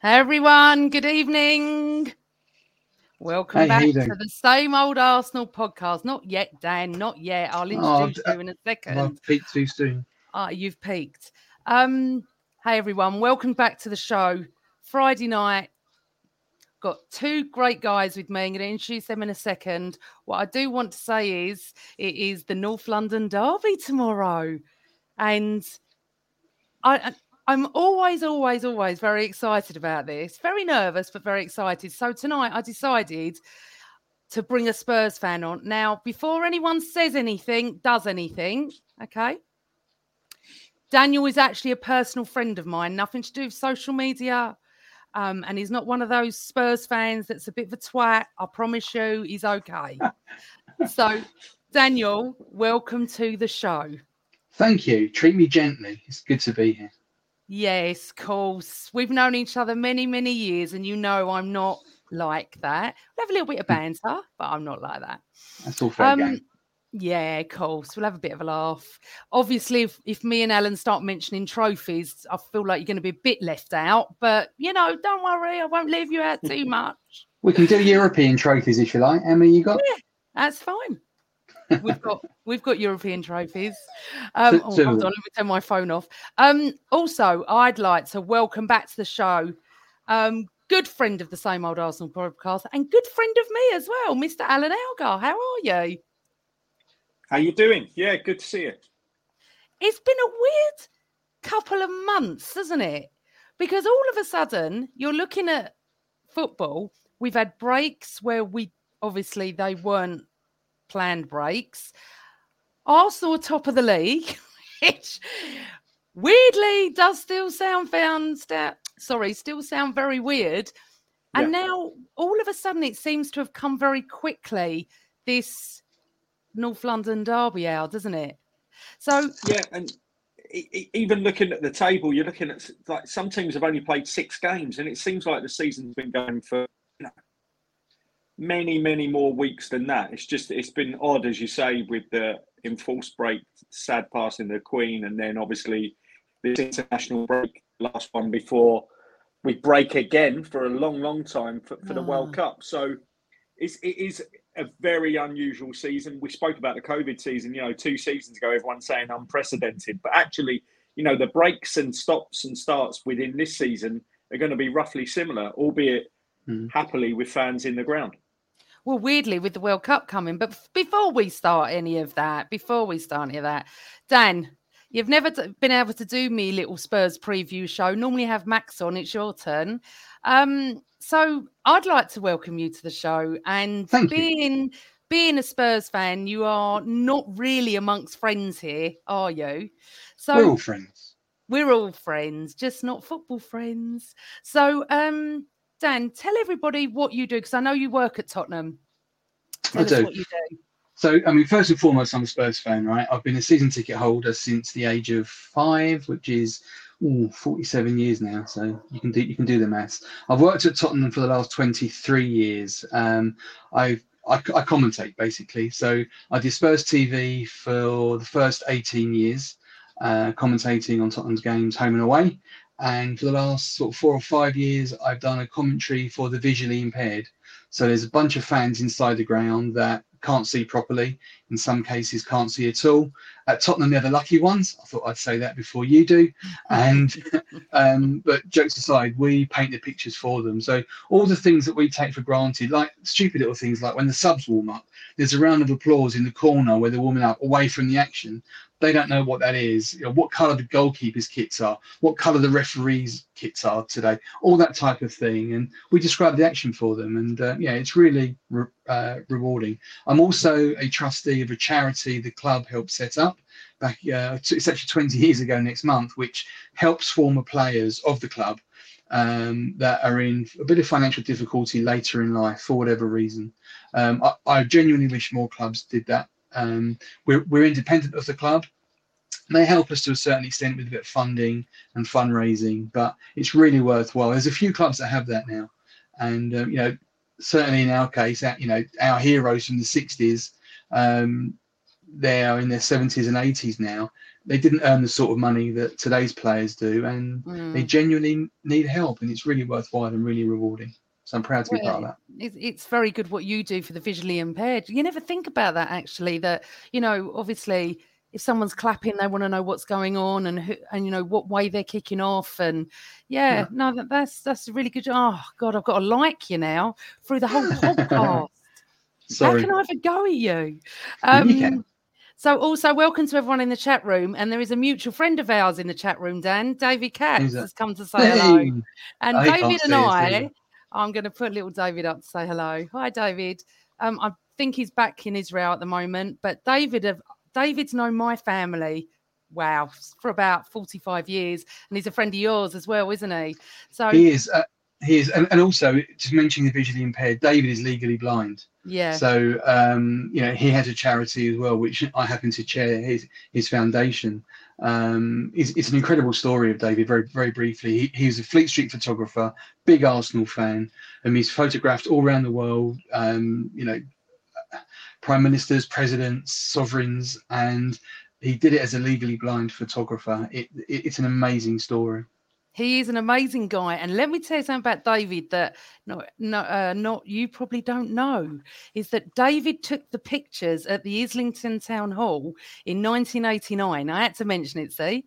Hey everyone, good evening. Welcome back to the Same Old Arsenal podcast. Not yet, Dan, not yet. I'll introduce you in a second. I've peaked too soon. Ah, you've peaked. Hey everyone, welcome back to the show. Friday night, got two great guys with me. I'm going to introduce them in a second. What I do want to say is it is the North London Derby tomorrow. And I'm always very excited about this. Very nervous, but very excited. So tonight I decided to bring a Spurs fan on. Now, before anyone says anything, does anything, okay? Daniel is actually a personal friend of mine. Nothing to do with social media. And he's not one of those Spurs fans that's a bit of a twat. I promise you, he's okay. So, Daniel, welcome to the show. Thank you. Treat me gently. It's good to be here. Yes, of course. We've known each other many, many years, and you know I'm not like that. We'll have a little bit of banter, but I'm not like that. That's all fair game. Yeah, of course. We'll have a bit of a laugh. Obviously, if me and Alan start mentioning trophies, I feel like you're going to be a bit left out. But, you know, don't worry. I won't leave you out too much. We can do European trophies, if you like. Emma, you got? Yeah, that's fine. We've got European trophies. Hold on, let me turn my phone off. Also, I'd like to welcome back to the show good friend of the Same Old Arsenal podcast and good friend of me as well, Mr. Alan Elgar. How are you? How you doing? Yeah, good to see you. It's been a weird couple of months, hasn't it? Because all of a sudden, you're looking at football. We've had breaks where they weren't planned breaks. Arsenal are top of the league, which weirdly does still sound very weird. And now all of a sudden it seems to have come very quickly, this North London Derby hour, doesn't it? So yeah, and even looking at the table, you're looking at like some teams have only played 6 games, and it seems like the season's been going for many more weeks than that. It's been odd, as you say, with the enforced break, sad passing the Queen, and then obviously this international break, last one before we break again for a long time for the World Cup. So it is a very unusual season. We spoke about the COVID season, 2 seasons ago, everyone's saying unprecedented, but actually, the breaks and stops and starts within this season are going to be roughly similar, albeit happily with fans in the ground. Well, weirdly, with the World Cup coming, but before we start any of that, Dan, you've never been able to do me little Spurs preview show. Normally have Max on. It's your turn. So I'd like to welcome you to the show. And being a Spurs fan, you are not really amongst friends here, are you? So, we're all friends. We're all friends, just not football friends. So, Dan, tell everybody what you do, because I know you work at Tottenham. Tell us what you do. So, I mean, first and foremost, I'm a Spurs fan, right? I've been a season ticket holder since the age of 5, which is 47 years now. So you can do the maths. I've worked at Tottenham for the last 23 years. I commentate, basically. So I did Spurs TV for the first 18 years, commentating on Tottenham's games home and away. And for the last sort of 4 or 5 years, I've done a commentary for the visually impaired. So there's a bunch of fans inside the ground that can't see properly, in some cases can't see at all. At Tottenham, they're the lucky ones. I thought I'd say that before you do. And but jokes aside, we paint the pictures for them. So all the things that we take for granted, like stupid little things like when the subs warm up, there's a round of applause in the corner where they're warming up away from the action. They don't know what that is, what colour the goalkeepers' kits are, what colour the referees' kits are today, all that type of thing. And we describe the action for them. And it's really rewarding. I'm also a trustee of a charity the club helped set up back, it's actually 20 years ago next month, which helps former players of the club that are in a bit of financial difficulty later in life for whatever reason. I genuinely wish more clubs did that. We're independent of the club. They help us to a certain extent with a bit of funding and fundraising, but it's really worthwhile. There's a few clubs that have that now, and certainly in our case, our heroes from the 60s, they are in their 70s and 80s now. They didn't earn the sort of money that today's players do, and they genuinely need help, and it's really worthwhile and really rewarding. So I'm proud to be part of that. It's very good what you do for the visually impaired. You never think about that, actually, that, obviously if someone's clapping, they want to know what's going on and who, and what way they're kicking off. And that's really good. Oh, God, I've got to like you now through the whole podcast. Sorry. How can I have a go at you? So also welcome to everyone in the chat room. And there is a mutual friend of ours in the chat room, Dan. David Katz has come to say hello. And David and I'm going to put little David up to say hello. Hi, David. I think he's back in Israel at the moment, but David's known my family, for about 45 years, and he's a friend of yours as well, isn't he? So he is. He is, and also just mentioning the visually impaired, David is legally blind. Yeah. So he has a charity as well, which I happen to chair, his foundation. It's an incredible story of David. Very, very briefly, he was a Fleet Street photographer, big Arsenal fan, and he's photographed all around the world. Prime ministers, presidents, sovereigns, and he did it as a legally blind photographer. It's an amazing story. He is an amazing guy. And let me tell you something about David that you probably don't know, is that David took the pictures at the Islington Town Hall in 1989. I had to mention it, see?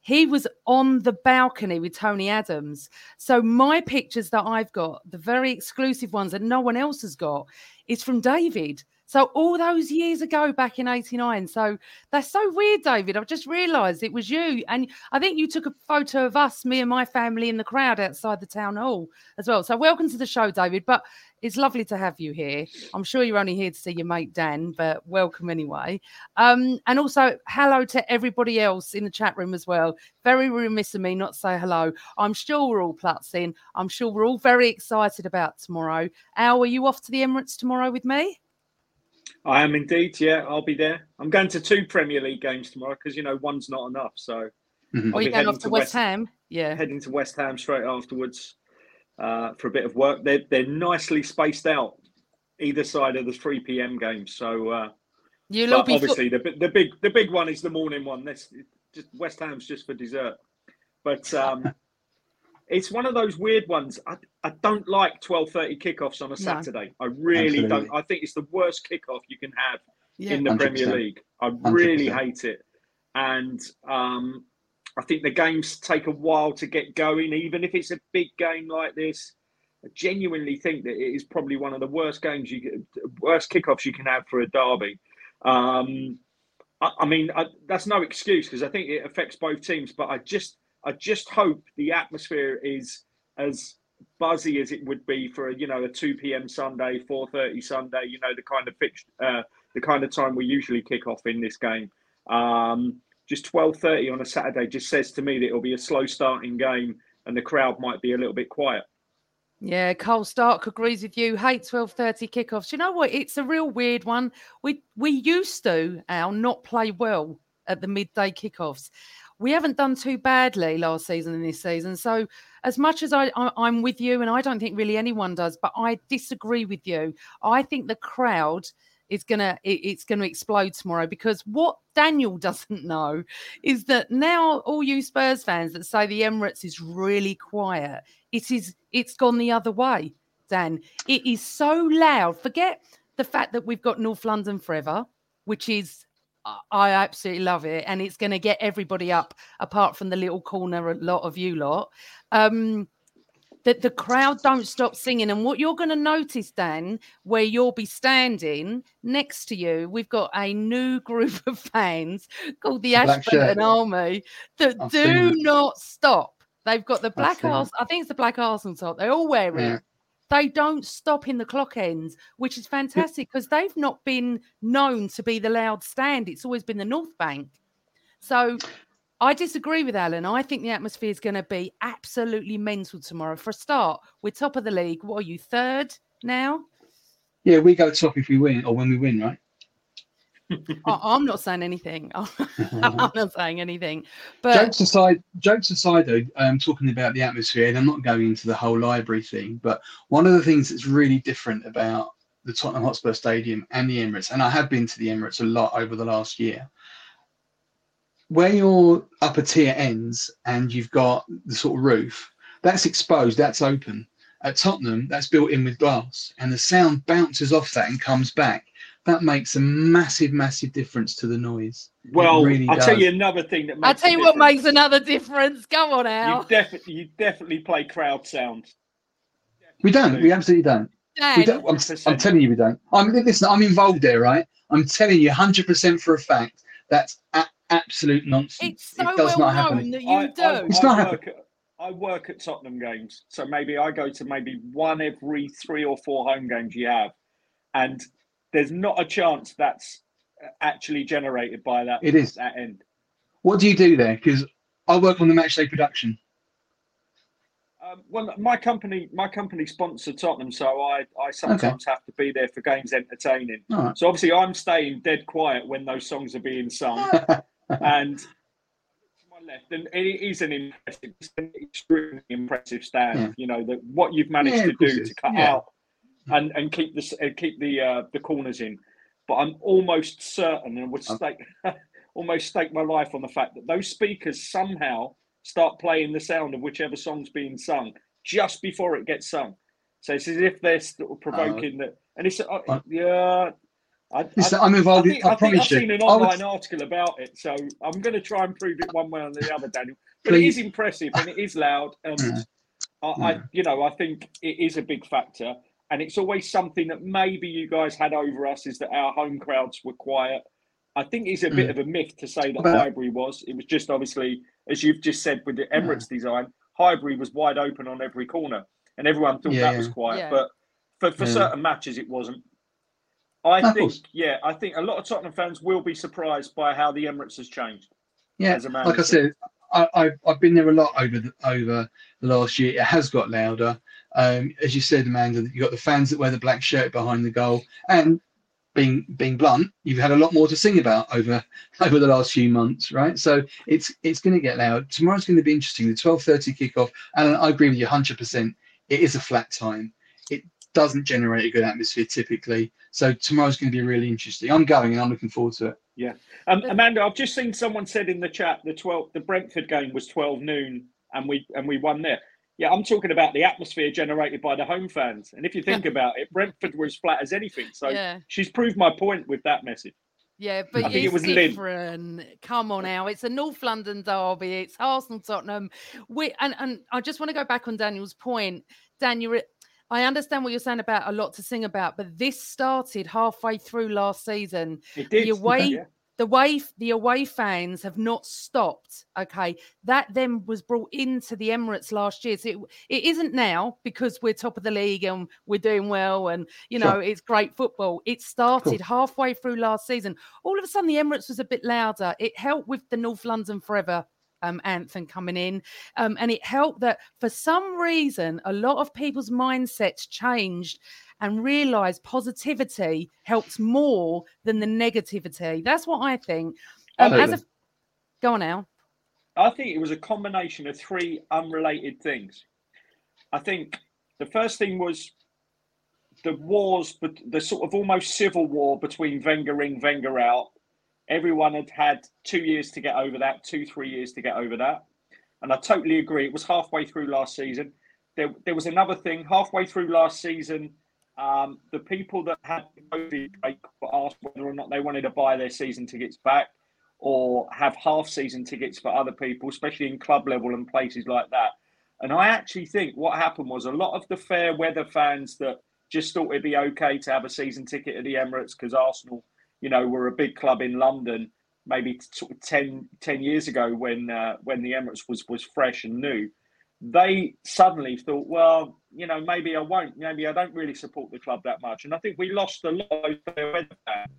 He was on the balcony with Tony Adams. So my pictures that I've got, the very exclusive ones that no one else has got, is from David. So all those years ago, back in 89. So that's so weird, David. I've just realised it was you. And I think you took a photo of us, me and my family in the crowd outside the town hall as well. So welcome to the show, David. But it's lovely to have you here. I'm sure you're only here to see your mate, Dan, but welcome anyway. And also, hello to everybody else in the chat room as well. Very remiss of me not to say hello. I'm sure we're all plutzing. I'm sure we're all very excited about tomorrow. Al, are you off to the Emirates tomorrow with me? I am indeed, yeah. I'll be there. I'm going to 2 Premier League games tomorrow because, one's not enough. So, I'll be going off to West Ham? Yeah. Heading to West Ham straight afterwards for a bit of work. They're nicely spaced out either side of the 3 p.m. games. So, obviously the big one is the morning one. West Ham's just for dessert. But it's one of those weird ones. I don't like 12:30 kickoffs on a Saturday. No. I really don't. I think it's the worst kickoff you can have in the 100%. Premier League. I really hate it. And I think the games take a while to get going, even if it's a big game like this. I genuinely think that it is probably one of the worst games worst kickoffs you can have for a derby. That's no excuse because I think it affects both teams. But I just hope the atmosphere is as buzzy as it would be for a 2 p.m. Sunday, 4:30 Sunday, the kind of time we usually kick off in this game. just 12:30 on a Saturday just says to me that it'll be a slow starting game and the crowd might be a little bit quiet. Yeah, Cole Stark agrees with you. Hate 12:30 kickoffs. You know what? It's a real weird one. We used to, Al, not play well at the midday kickoffs. We haven't done too badly last season and this season. So as much as I'm with you, and I don't think really anyone does, but I disagree with you. I think the crowd is going to explode tomorrow, because what Daniel doesn't know is that now all you Spurs fans that say the Emirates is really quiet, it's gone the other way, Dan. It is so loud. Forget the fact that we've got North London Forever, which is... I absolutely love it, and it's going to get everybody up apart from the little corner, a lot of you lot. That the crowd don't stop singing, and what you're going to notice, Dan, where you'll be standing next to you, we've got a new group of fans called the Ashburton Army that do not stop. They've got the black arse, I think it's the black arsenal top, they all wear it. They don't stop in the clock ends, which is fantastic because they've not been known to be the loud stand. It's always been the North Bank. So I disagree with Alan. I think the atmosphere is going to be absolutely mental tomorrow. For a start, we're top of the league. What are you, third now? Yeah, we go top if we win, or when we win, right? I'm not saying anything. I'm not saying anything. But jokes aside, though, I'm talking about the atmosphere, and I'm not going into the whole library thing. But one of the things that's really different about the Tottenham Hotspur Stadium and the Emirates, and I have been to the Emirates a lot over the last year, where your upper tier ends and you've got the sort of roof, that's exposed, that's open. At Tottenham, that's built in with glass, and the sound bounces off that and comes back. That makes a massive, massive difference to the noise. Well, really I'll tell you another thing that makes another difference. Come on, Al. You definitely play crowd sound. We don't. We absolutely don't. We don't. I'm telling you, we don't. Listen, I'm involved there, right? I'm telling you 100% for a fact. That's absolute nonsense. It's so well known that you do. I work at Tottenham games, so maybe I go to maybe one every 3 or 4 home games you have. And... there's not a chance that's actually generated by that. It is. That end. What do you do there? Because I work on the Matchday production. Well, my company sponsored Tottenham, so I sometimes have to be there for games entertaining. Right. So obviously I'm staying dead quiet when those songs are being sung. And to my left, and it is an extremely impressive stand. Yeah. You know that what you've managed to do to cut out. And keep the corners in, but I'm almost certain, and would stake my life on the fact that those speakers somehow start playing the sound of whichever song's being sung just before it gets sung. So it's as if they're still provoking that. And it's I'm involved. I think I've seen an online article about it, so I'm going to try and prove it one way or the other, Daniel. But please. It is impressive and it is loud, and I think it is a big factor. And it's always something that maybe you guys had over us, is that our home crowds were quiet. I think it's a bit of a myth to say that Highbury was. It was just obviously, as you've just said with the Emirates design, Highbury was wide open on every corner and everyone thought that was quiet. Yeah. But for certain matches, it wasn't. I think a lot of Tottenham fans will be surprised by how the Emirates has changed. Yeah, as a manager. Like I said, I've been there a lot over the last year. It has got louder. As you said, Amanda, you've got the fans that wear the black shirt behind the goal, and being blunt, you've had a lot more to sing about over the last few months, right? So it's going to get loud. Tomorrow's going to be interesting. The 12:30 kickoff, and I agree with you 100%. It is a flat time. It doesn't generate a good atmosphere typically. So tomorrow's going to be really interesting. I'm going, and I'm looking forward to it. Yeah, Amanda, I've just seen someone said in the chat the Brentford game was 12 noon, and we won there. Yeah, I'm talking about the atmosphere generated by the home fans. And if you think about it, Brentford were as flat as anything. So she's proved my point with that message. Yeah, but I think it was different. Come on, Al. It's a North London derby. It's Arsenal, Tottenham. And I just want to go back on Daniel's point. Dan, I understand what you're saying about a lot to sing about, but this started halfway through last season. It did. The away The away fans have not stopped, okay? That then was brought into the Emirates last year. So it isn't now because we're top of the league and we're doing well and, you know, it's great football. It started halfway through last season. All of a sudden, the Emirates was a bit louder. It helped with the North London Forever anthem coming in. And it helped that for some reason, a lot of people's mindsets changed and realize positivity helps more than the negativity. That's what I think. Go on, Al. I think it was a combination of three unrelated things. I think the first thing was the wars, but the sort of almost civil war between Wenger in, Wenger out. Everyone had had 2 years to get over that, 2-3 years to get over that. And I totally agree. It was halfway through last season. There was another thing. Halfway through last season, the people that had COVID break were asked whether or not they wanted to buy their season tickets back or have half-season tickets for other people, especially in club level and places like that. And I actually think what happened was a lot of the fair weather fans that just thought it'd be okay to have a season ticket at the Emirates because Arsenal, you know, were a big club in London maybe sort of 10 years ago when the Emirates was fresh and new. They suddenly thought, well, you know, maybe I won't. Maybe I don't really support the club that much. And I think we lost a lot of fair weather fans.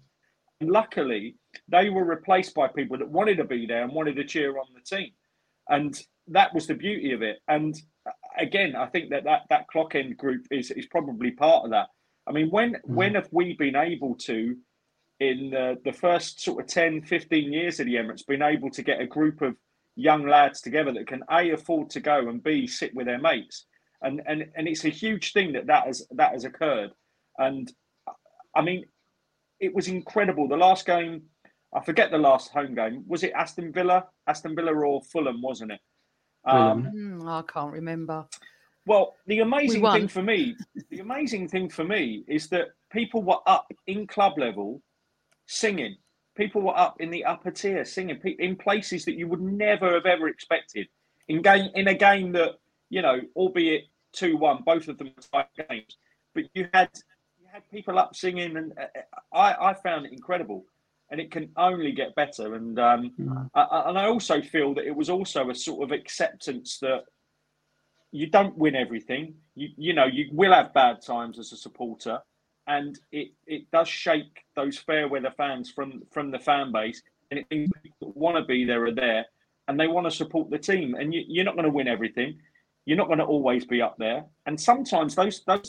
And luckily, they were replaced by people that wanted to be there and wanted to cheer on the team. And that was the beauty of it. And again, I think that Clock End group is probably part of that. I mean, when have we been able to, in the first sort of 10, 15 years of the Emirates, been able to get a group of young lads together that can A, afford to go and B, sit with their mates, and it's a huge thing that has occurred. And I mean, it was incredible. The last game, I forget the last home game, was it Aston Villa or Fulham, wasn't it? I can't remember. Well, the amazing thing for me is that people were up in club level singing. People were up in the upper tier singing in places that you would never have ever expected. In a game that, you know, albeit 2-1, both of them were tight games, but you had people up singing, and I found it incredible. And it can only get better. And I also feel that it was also a sort of acceptance that you don't win everything. You know, you will have bad times as a supporter. And it does shake those fair weather fans from the fan base, and it means people that want to be there are there, and they want to support the team. And you're not going to win everything, you're not going to always be up there. And sometimes those tough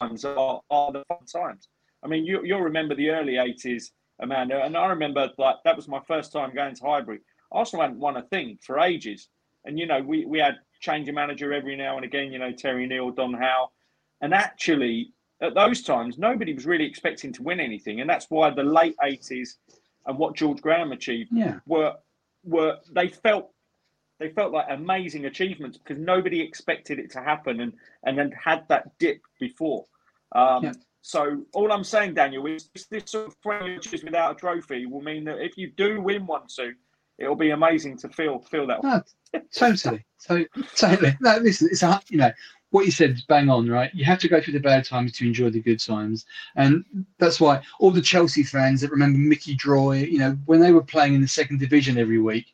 times are the fun times. I mean, you'll remember the early 80s, Amanda, and I remember like that was my first time going to Highbury. Arsenal hadn't won a thing for ages, and you know we had change of manager every now and again. You know, Terry Neal, Don Howe, and actually, at those times, nobody was really expecting to win anything. And that's why the late 80s and what George Graham achieved were they felt like amazing achievements because nobody expected it to happen and then had that dip before. So all I'm saying, Daniel, is this sort of 3 inches without a trophy will mean that if you do win one soon, it'll be amazing to feel that. No, totally. No, listen, it's a, you know, what you said is bang on, right? You have to go through the bad times to enjoy the good times. And that's why all the Chelsea fans that remember Mickey Droy, you know, when they were playing in the second division every week,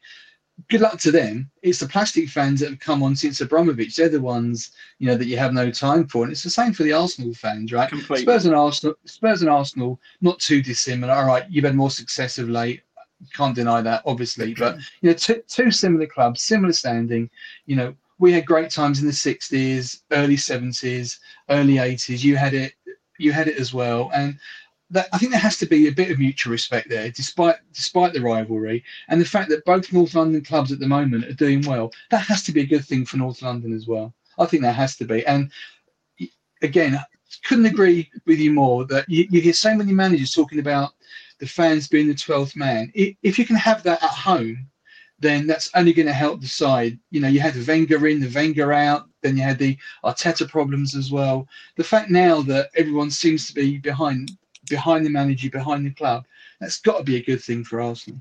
good luck to them. It's the plastic fans that have come on since Abramovich. They're the ones, you know, that you have no time for. And it's the same for the Arsenal fans, right? Completely. Spurs and Arsenal, not too dissimilar. All right, you've had more success of late. Can't deny that, obviously. But, you know, two similar clubs, similar standing, you know, we had great times in the 60s, early 70s, early 80s. You had it as well, and that, I think there has to be a bit of mutual respect there, despite the rivalry and the fact that both North London clubs at the moment are doing well. That has to be a good thing for North London as well. I think that has to be. And again, couldn't agree with you more that you hear so many managers talking about the fans being the 12th man. If you can have that at home, then that's only going to help the side. You know, you had the Wenger in, the Wenger out, then you had the Arteta problems as well. The fact now that everyone seems to be behind the manager, behind the club, that's got to be a good thing for Arsenal.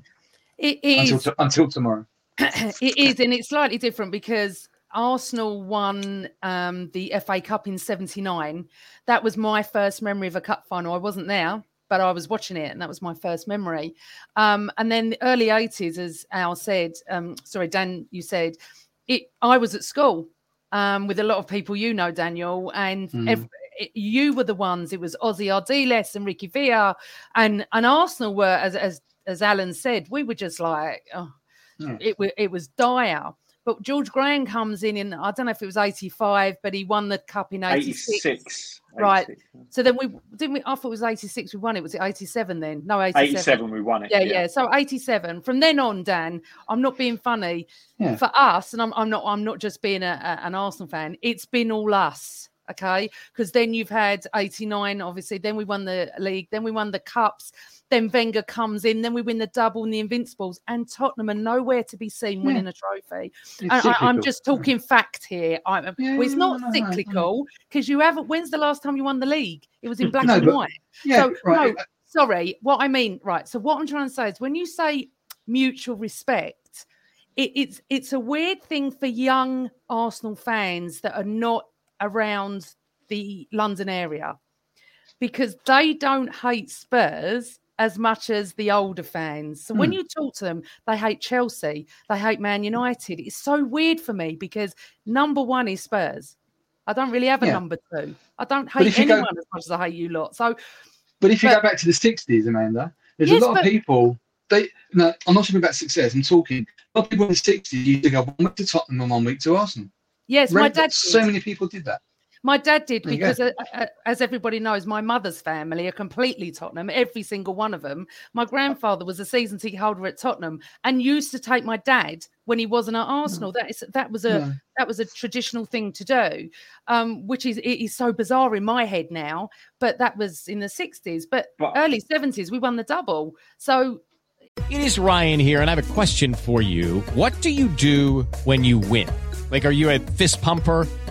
It is. Until tomorrow. It is, and it's slightly different because Arsenal won the FA Cup in '79. That was my first memory of a cup final. I wasn't there. but I was watching it, and that was my first memory. And then the early 80s, as Al said, Dan, you said, I was at school with a lot of people, Daniel, and you were the ones. It was Ozzy Ardiles and Ricky Villa, and Arsenal were, as Alan said, we were just like, it was dire. But George Graham comes in, I don't know if it was 85, but he won the cup in 86. Right. 86. So then I thought it was 86 we won it. Was it 87 then? No, 87. 87 we won it. Yeah. So 87. From then on, Dan, I'm not being funny. Yeah. For us, and I'm not just being an Arsenal fan, it's been all us. Okay, because then you've had 89, obviously. Then we won the league. Then we won the cups. Then Wenger comes in. Then we win the double and the Invincibles. And Tottenham are nowhere to be seen winning a trophy. And I'm just talking fact here. It's not cyclical, because you haven't. When's the last time you won the league? It was in black and white. Yeah, so, right. No, sorry. What I mean, right. So what I'm trying to say is, when you say mutual respect, it's a weird thing for young Arsenal fans that are not around the London area, because they don't hate Spurs as much as the older fans. So when you talk to them, they hate Chelsea, they hate Man United. It's so weird for me, because number one is Spurs. I don't really have a number two. I don't hate anyone as much as I hate you lot. So, but if you go back to the 60s, Amanda, there's a lot of people. I'm not talking about success. I'm talking a lot of people in the 60s used to go 1 week to Tottenham and 1 week to Arsenal. Yes, my dad did. So many people did that. My dad did, because as everybody knows, my mother's family are completely Tottenham, every single one of them. My grandfather was a season ticket holder at Tottenham and used to take my dad when he wasn't at Arsenal. That was a traditional thing to do, which is so bizarre in my head now. But that was in the 60s. But early 70s, we won the double. So it is Ryan here, and I have a question for you. What do you do when you win? Like, are you a fist pumper,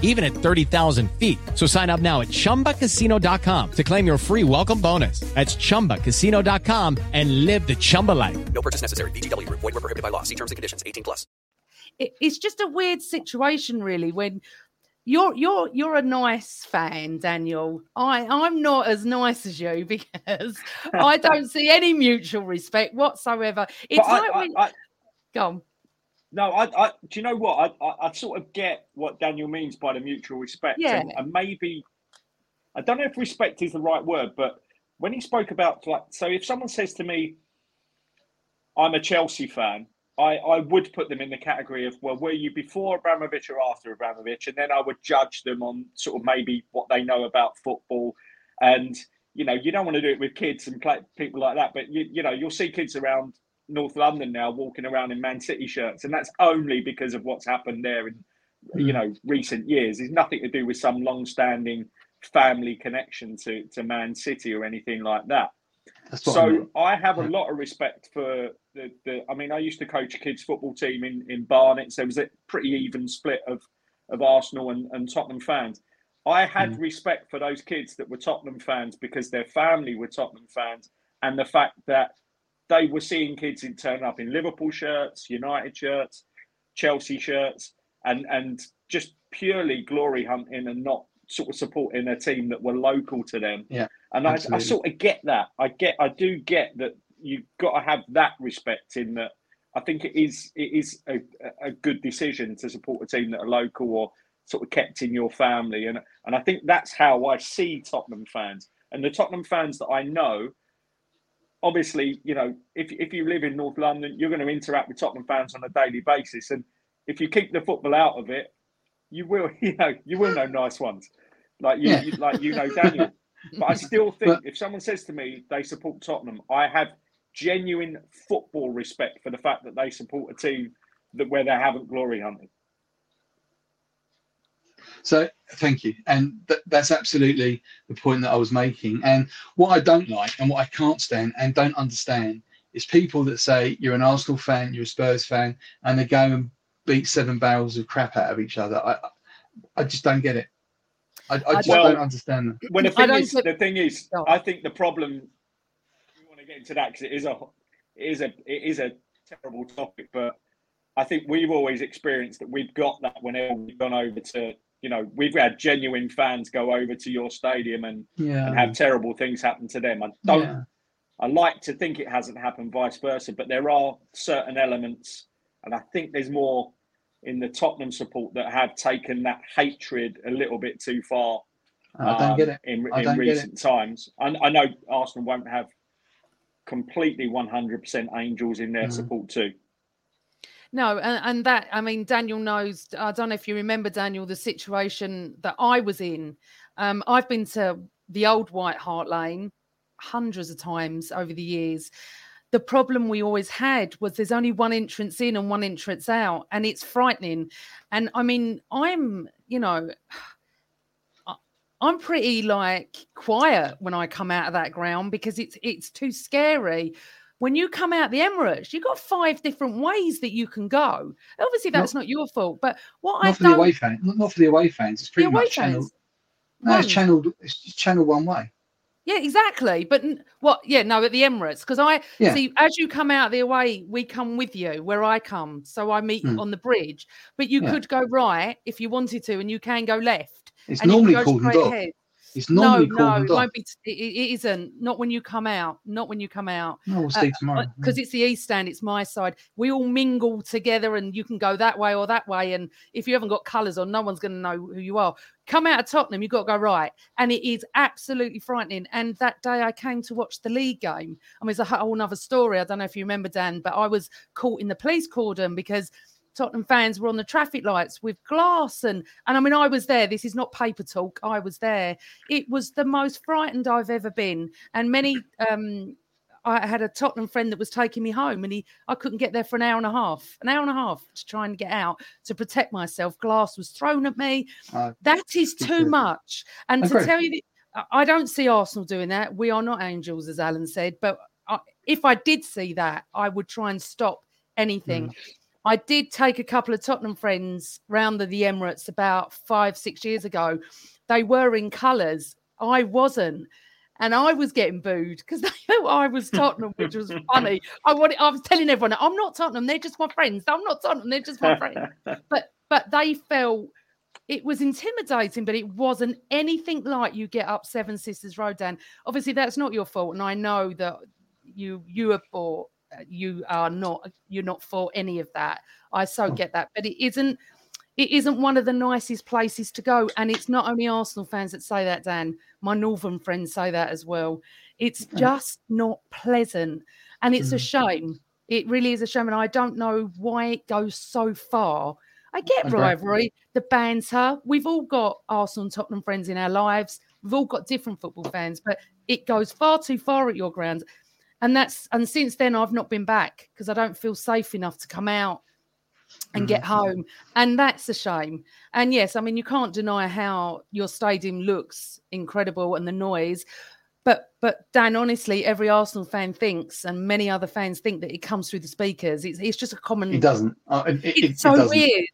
even at 30,000 feet. So sign up now at ChumbaCasino.com to claim your free welcome bonus. That's ChumbaCasino.com and live the Chumba life. No purchase necessary. VGW Group. Void where prohibited by law. See terms and conditions. 18+. It's just a weird situation, really, when you're a nice fan, Daniel. I'm not as nice as you, because I don't see any mutual respect whatsoever. It's go on. No, I do you know what? I sort of get what Daniel means by the mutual respect. Yeah. And maybe, I don't know if respect is the right word, but when he spoke about, like, so if someone says to me, I'm a Chelsea fan, I would put them in the category of, well, were you before Abramovich or after Abramovich? And then I would judge them on sort of maybe what they know about football. And, you know, you don't want to do it with kids and people like that, but, you know, you'll see kids around North London now walking around in Man City shirts. And that's only because of what's happened there in, you know, recent years. It's nothing to do with some long-standing family connection to Man City or anything like that. So I mean, I have a lot of respect for the I mean, I used to coach a kids football team in Barnet, so it was a pretty even split of Arsenal and Tottenham fans. I had respect for those kids that were Tottenham fans because their family were Tottenham fans, and the fact that they were seeing kids turn up in Liverpool shirts, United shirts, Chelsea shirts, and just purely glory hunting and not sort of supporting a team that were local to them. Yeah, and I sort of get that. I do get that you've got to have that respect in that. I think it is a good decision to support a team that are local or sort of kept in your family. And I think that's how I see Tottenham fans. And the Tottenham fans that I know, obviously, you know, if you live in North London, you're going to interact with Tottenham fans on a daily basis. And if you keep the football out of it, you will know nice ones, like you know Daniel. But I still think if someone says to me they support Tottenham, I have genuine football respect for the fact that they support a team that where they haven't glory hunted. So thank you. And that's absolutely the point that I was making. And what I don't like and what I can't stand and don't understand is people that say you're an Arsenal fan, you're a Spurs fan, and they go and beat seven barrels of crap out of each other. I just don't get it. I don't understand that. Well, the thing is, I think the problem, we want to get into that because it is a terrible topic, but I think we've always experienced that we've got that whenever we've gone over to, you know, we've had genuine fans go over to your stadium and have terrible things happen to them. I like to think it hasn't happened vice versa, but there are certain elements, and I think there's more in the Tottenham support that have taken that hatred a little bit too far. I don't get it. In recent times. I know Arsenal won't have completely 100% angels in their support too. No, and that, I mean, Daniel knows, I don't know if you remember, Daniel, the situation that I was in. I've been to the old White Hart Lane hundreds of times over the years. The problem we always had was there's only one entrance in and one entrance out, and it's frightening. And I mean, I'm pretty quiet when I come out of that ground because it's too scary. When you come out the Emirates, you've got five different ways that you can go. Obviously, that's not your fault. But not for the away fans. It's pretty much channeled. No, it's channeled one way. Yeah, exactly. But at the Emirates, because see, as you come out the away, we come with you where I come. So I meet on the bridge. But you could go right if you wanted to, and you can go left. It's normally cordoned off. It's normally cordoned off. It isn't. Not when you come out. No, we'll see tomorrow. Because it's the East Stand. It's my side. We all mingle together, and you can go that way or that way. And if you haven't got colours on, no one's going to know who you are. Come out of Tottenham, you've got to go right. And it is absolutely frightening. And that day I came to watch the league game. I mean, it's a whole other story. I don't know if you remember, Dan, but I was caught in the police cordon because Tottenham fans were on the traffic lights with glass. And I mean, I was there. This is not paper talk. I was there. It was the most frightened I've ever been. And I had a Tottenham friend that was taking me home, and I couldn't get there for an hour and a half to try and get out to protect myself. Glass was thrown at me. That is too much. And to tell you, I don't see Arsenal doing that. We are not angels, as Alan said. But if I did see that, I would try and stop anything. I did take a couple of Tottenham friends round the Emirates about 5-6 years ago. They were in colours. I wasn't. And I was getting booed because they thought I was Tottenham, which was funny. I was telling everyone, I'm not Tottenham. They're just my friends. I'm not Tottenham. They're just my friends. But they felt it was intimidating, but it wasn't anything like you get up Seven Sisters Road, Dan. Obviously, that's not your fault. And I know that you're not for any of that. I so get that. But it isn't one of the nicest places to go. And it's not only Arsenal fans that say that, Dan. My Northern friends say that as well. It's just not pleasant. And it's a shame. It really is a shame. And I don't know why it goes so far. I get rivalry, the banter. We've all got Arsenal and Tottenham friends in our lives. We've all got different football fans. But it goes far too far at your ground. And since then, I've not been back because I don't feel safe enough to come out and get home. And that's a shame. And yes, I mean, you can't deny how your stadium looks incredible and the noise. But Dan, honestly, every Arsenal fan thinks, and many other fans think, that it comes through the speakers. It's just a common... It doesn't. It's so weird.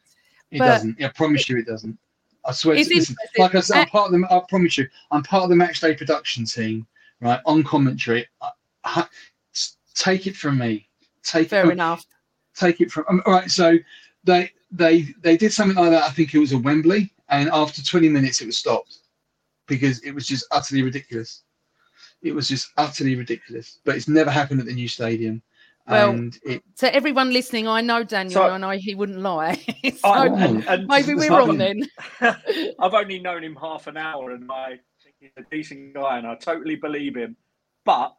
It doesn't. I promise you it doesn't. I swear. Listen, like I said, I promise you, I'm part of the Matchday production team, right, on commentary. Take it from me. All right, so they did something like that. I think it was a Wembley, and after 20 minutes it was stopped because it was just utterly ridiculous. But it's never happened at the new stadium. Well, and to everyone listening, I know Daniel, and he wouldn't lie. So maybe we're wrong then. I've only known him half an hour, and I think he's a decent guy, and I totally believe him. But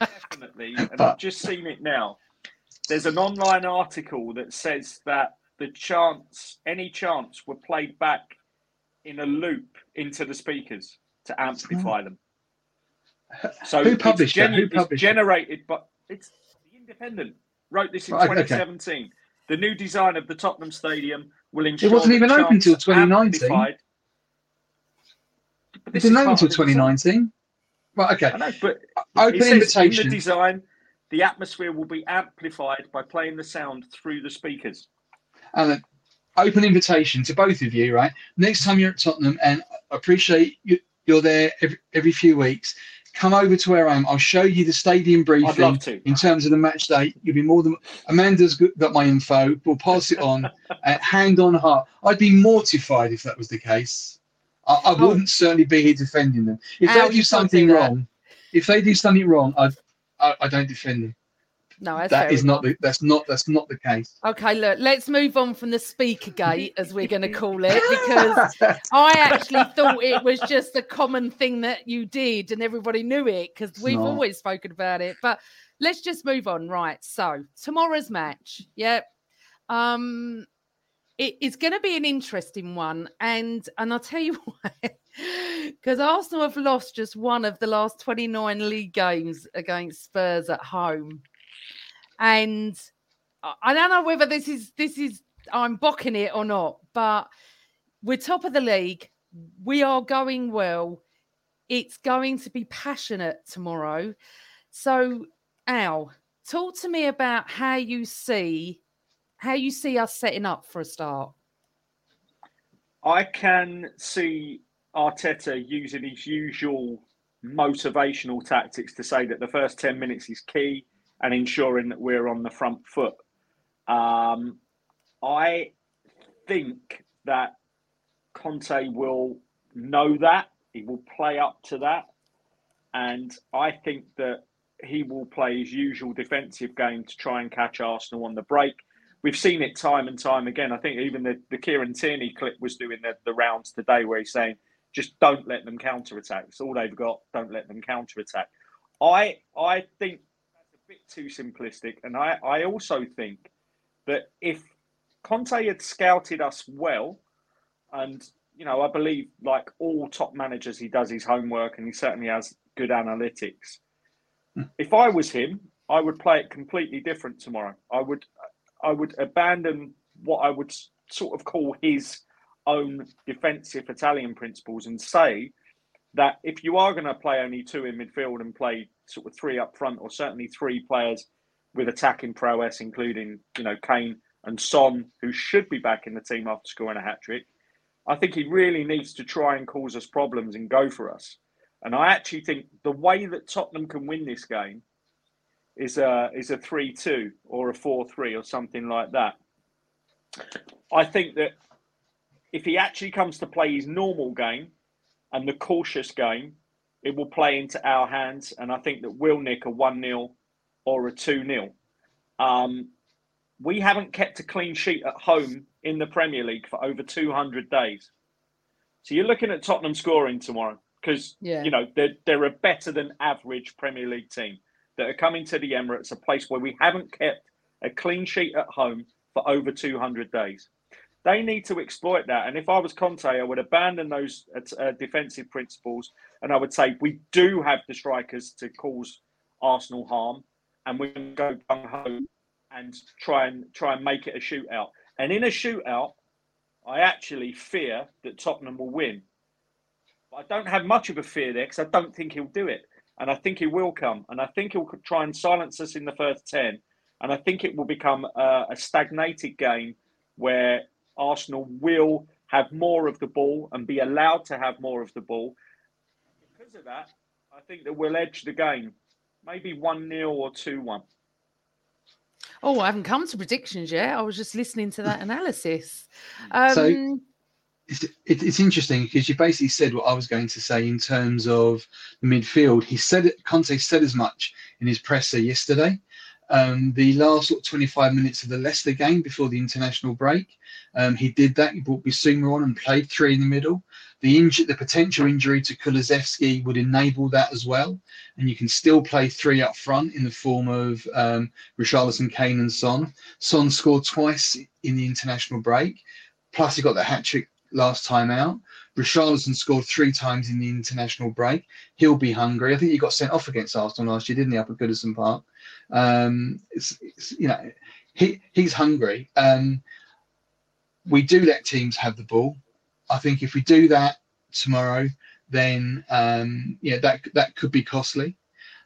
definitely, I've just seen it now. There's an online article that says that any chants were played back in a loop into the speakers to amplify them. So who published it? It's generated, but It's The Independent wrote this in 2017. Okay. The new design of the Tottenham Stadium will ensure it wasn't even open until 2019. It didn't open until 2019. Well, okay. I know, but open invitation. In the design, the atmosphere will be amplified by playing the sound through the speakers. Alan, open invitation to both of you, right? Next time you're at Tottenham, and I appreciate you're there every few weeks, come over to where I am. I'll show you the stadium briefing. I'd love to. In terms of the match day, you'll be more than... Amanda's got my info. We'll pass it on. Hand on heart. I'd be mortified if that was the case. I wouldn't certainly be here defending them. If they do something wrong, I don't defend them. No, that's not the case. Okay, look, let's move on from the speaker gate, as we're going to call it, because I actually thought it was just a common thing that you did and everybody knew it, because we've always spoken about it. But let's just move on, right? So tomorrow's match, it's going to be an interesting one, and I'll tell you why. Because Arsenal have lost just one of the last 29 league games against Spurs at home. And I don't know whether this is I'm bocking it or not, but we're top of the league. We are going well. It's going to be passionate tomorrow. So, Al, talk to me about how you see us setting up for a start. I can see Arteta using his usual motivational tactics to say that the first 10 minutes is key, and ensuring that we're on the front foot. I think that Conte will know that. He will play up to that. And I think that he will play his usual defensive game to try and catch Arsenal on the break. We've seen it time and time again. I think even the Kieran Tierney clip was doing the rounds today, where he's saying, just don't let them counter-attack. It's all they've got. Don't let them counter-attack. I think bit too simplistic, and I also think that if Conte had scouted us well, and I believe, like all top managers, he does his homework and he certainly has good analytics. If I was him, I would play it completely different tomorrow. I would abandon what I would sort of call his own defensive Italian principles and say that if you are going to play only two in midfield and play sort of three up front, or certainly three players with attacking prowess, including, Kane and Son, who should be back in the team after scoring a hat-trick, I think he really needs to try and cause us problems and go for us. And I actually think the way that Tottenham can win this game is a 3-2 or a 4-3 or something like that. I think that if he actually comes to play his normal game, and the cautious game, it will play into our hands. And I think that we'll nick a 1-0 or a 2-0. We haven't kept a clean sheet at home in the Premier League for over 200 days. So you're looking at Tottenham scoring tomorrow because, they're a better than average Premier League team that are coming to the Emirates, a place where we haven't kept a clean sheet at home for over 200 days. They need to exploit that. And if I was Conte, I would abandon those defensive principles. And I would say, we do have the strikers to cause Arsenal harm. And we can go gung-ho and try and make it a shootout. And in a shootout, I actually fear that Tottenham will win. But I don't have much of a fear there because I don't think he'll do it. And I think he will come. And I think he'll try and silence us in the first 10. And I think it will become a stagnated game where Arsenal will have more of the ball and be allowed to have more of the ball. Because of that, I think that we'll edge the game. Maybe 1-0 or 2-1. Oh, I haven't come to predictions yet. I was just listening to that analysis. So it's interesting because you basically said what I was going to say in terms of the midfield. Conte said as much in his presser yesterday. The last 25 minutes of the Leicester game before the international break, he did that. He brought Bissouma on and played three in the middle. The potential injury to Kulusevski would enable that as well. And you can still play three up front in the form of Richarlison, Kane and Son. Son scored twice in the international break. Plus, he got the hat-trick last time out. Richarlison scored three times in the international break. He'll be hungry. I think he got sent off against Arsenal last year, didn't he, up at Goodison Park? You know, he's hungry. We do let teams have the ball. I think if we do that tomorrow, then that could be costly.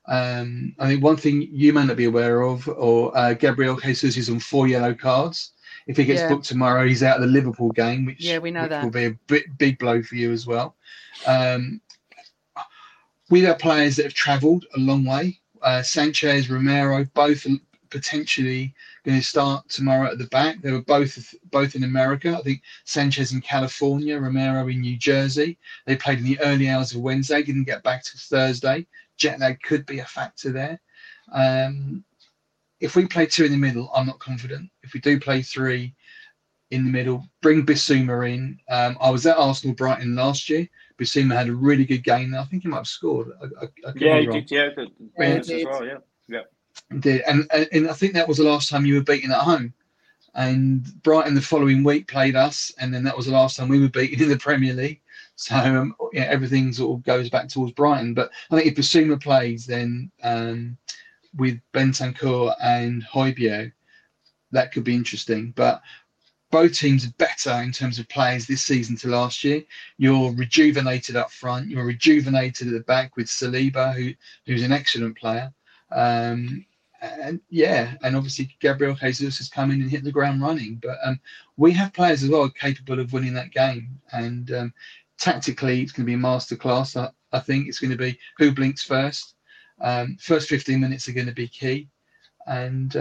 I think one thing you may not be aware of, or Gabriel Jesus is on 4 yellow cards. If he gets booked tomorrow, he's out of the Liverpool game, which, we know which that will be a big blow for you as well. We have players that have travelled a long way. Sanchez, Romero, both are potentially going to start tomorrow at the back. They were both in America. I think Sanchez in California, Romero in New Jersey. They played in the early hours of Wednesday, didn't get back to Thursday. Jet lag could be a factor there. If we play 2 in the middle, I'm not confident. If we do play 3 in the middle, bring Bissouma in. I was at Arsenal Brighton last year. Bissouma had a really good game there. I think he might have scored. He did. And I think that was the last time you were beaten at home. And Brighton the following week played us, and then that was the last time we were beaten in the Premier League. So everything sort of goes back towards Brighton. But I think if Bissouma plays, then with Bentancur and Højbjerg, that could be interesting. But both teams are better in terms of players this season to last year. You're rejuvenated up front. You're rejuvenated at the back with Saliba, who's an excellent player. And obviously Gabriel Jesus has come in and hit the ground running. But we have players as well capable of winning that game. And tactically, it's going to be a masterclass. I think it's going to be who blinks first. First 15 minutes are going to be key. And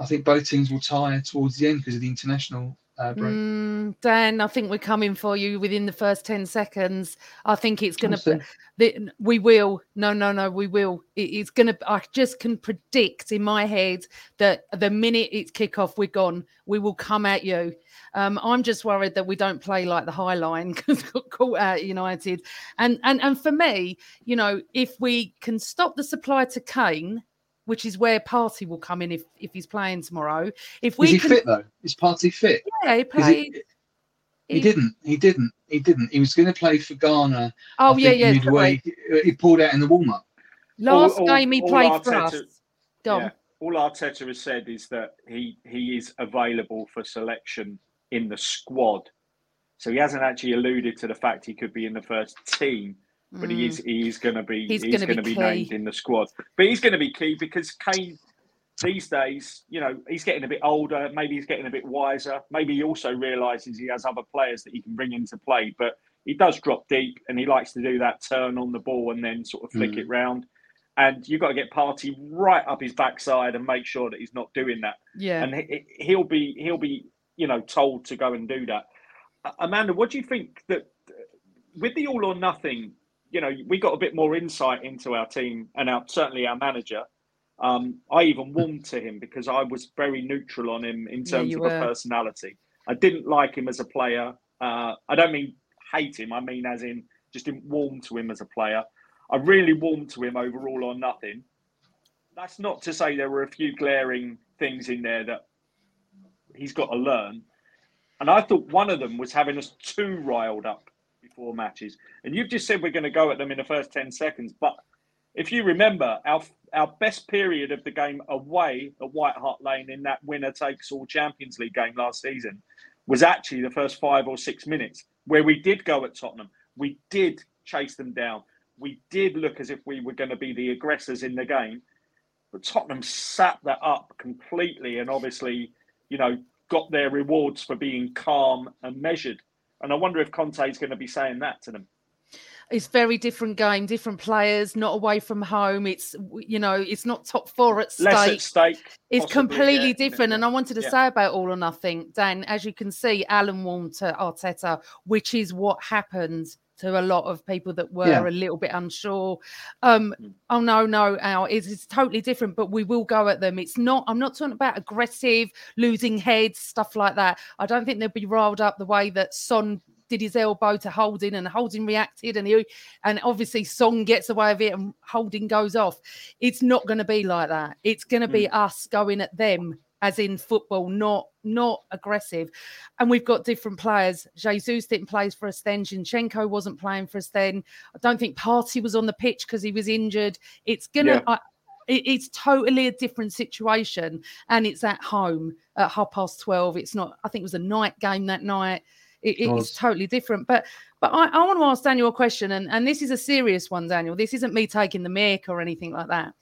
I think both teams will tire towards the end because of the international break. Dan, I think we're coming for you within the first 10 seconds. I think it's going to be... We will. No, we will. It's going to... I just can predict in my head that the minute it's kick-off, we're gone. We will come at you. I'm just worried that we don't play like the high line because got caught out at United. And for me, if we can stop the supply to Kane... which is where Partey will come in if he's playing tomorrow. Fit though? Is Partey fit? Yeah, he played. He didn't. He was going to play for Ghana. Oh, midway. He pulled out in the warm-up. Last game he played for us. All Arteta has said is that he is available for selection in the squad. So he hasn't actually alluded to the fact he could be in the first team. But he is going to be named in the squad. But he's going to be key because Kane these days, he's getting a bit older. Maybe he's getting a bit wiser. Maybe he also realises he has other players that he can bring into play. But he does drop deep, and he likes to do that turn on the ball and then sort of flick it round. And you've got to get Partey right up his backside and make sure that he's not doing that. Yeah, and he'll be told to go and do that. Amanda, what do you think that with the all or nothing? We got a bit more insight into our team and certainly our manager. I even warmed to him because I was very neutral on him in terms of a personality. I didn't like him as a player. I don't mean hate him. I mean as in just didn't warm to him as a player. I really warmed to him over all or nothing. That's not to say there were a few glaring things in there that he's got to learn. And I thought one of them was having us too riled up. 4 matches, and you've just said we're going to go at them in the first 10 seconds. But if you remember, our best period of the game away at White Hart Lane in that winner-takes-all Champions League game last season was actually the first 5 or 6 minutes where we did go at Tottenham. We did chase them down. We did look as if we were going to be the aggressors in the game. But Tottenham sat that up completely and obviously, got their rewards for being calm and measured. And I wonder if Conte's going to be saying that to them. It's very different game, different players, not away from home. It's, it's not top 4 at stake. Less at stake. It's possibly, completely different. And I wanted to say about all or nothing, Dan, as you can see, Alan warned to Arteta, which is what happened to a lot of people that were a little bit unsure. Al, it's totally different, but we will go at them. It's not, I'm not talking about aggressive, losing heads, stuff like that. I don't think they'll be riled up the way that Son did his elbow to Holding and Holding reacted and obviously Son gets away with it and Holding goes off. It's not going to be like that. It's going to be us going at them as in football, not aggressive. And we've got different players. Jesus didn't play for us then. Zinchenko wasn't playing for us then. I don't think Partey was on the pitch because he was injured. It's going to... Yeah. It's totally a different situation, and it's at home at 12:30. It's not. I think it was a night game that night. It's totally different. But I want to ask Daniel a question, and this is a serious one, Daniel. This isn't me taking the mic or anything like that.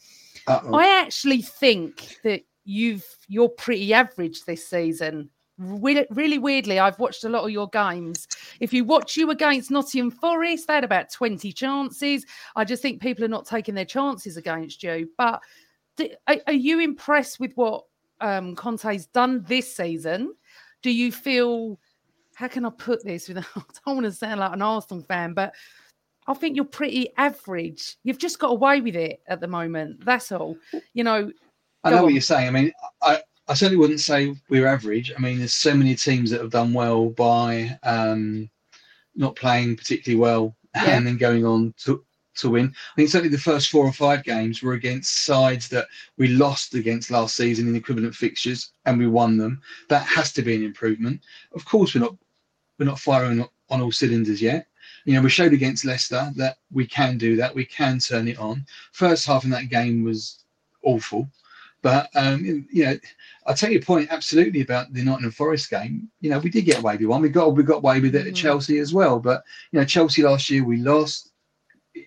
Uh-oh. I actually think that you're pretty average this season. Really weirdly, I've watched a lot of your games. If you watch you against Nottingham Forest, they had about 20 chances. I just think people are not taking their chances against you. But are you impressed with what Conte's done this season? Do you feel, how can I put this without, I don't want to sound like an Arsenal fan, but I think you're pretty average. You've just got away with it at the moment. That's all. You know, I know what you're saying. I mean, I certainly wouldn't say we're average. I mean, there's so many teams that have done well by not playing particularly well and then going on to win. I think certainly the first 4 or 5 games were against sides that we lost against last season in equivalent fixtures, and we won them. That has to be an improvement. Of course, we're not firing on all cylinders yet. You know, we showed against Leicester that we can do that. We can turn it on. First half in that game was awful. But, you know, I'll take your point absolutely about the Nottingham Forest game. You know, we did get away with one. We got away with it at Chelsea as well. But, you know, Chelsea last year, we lost.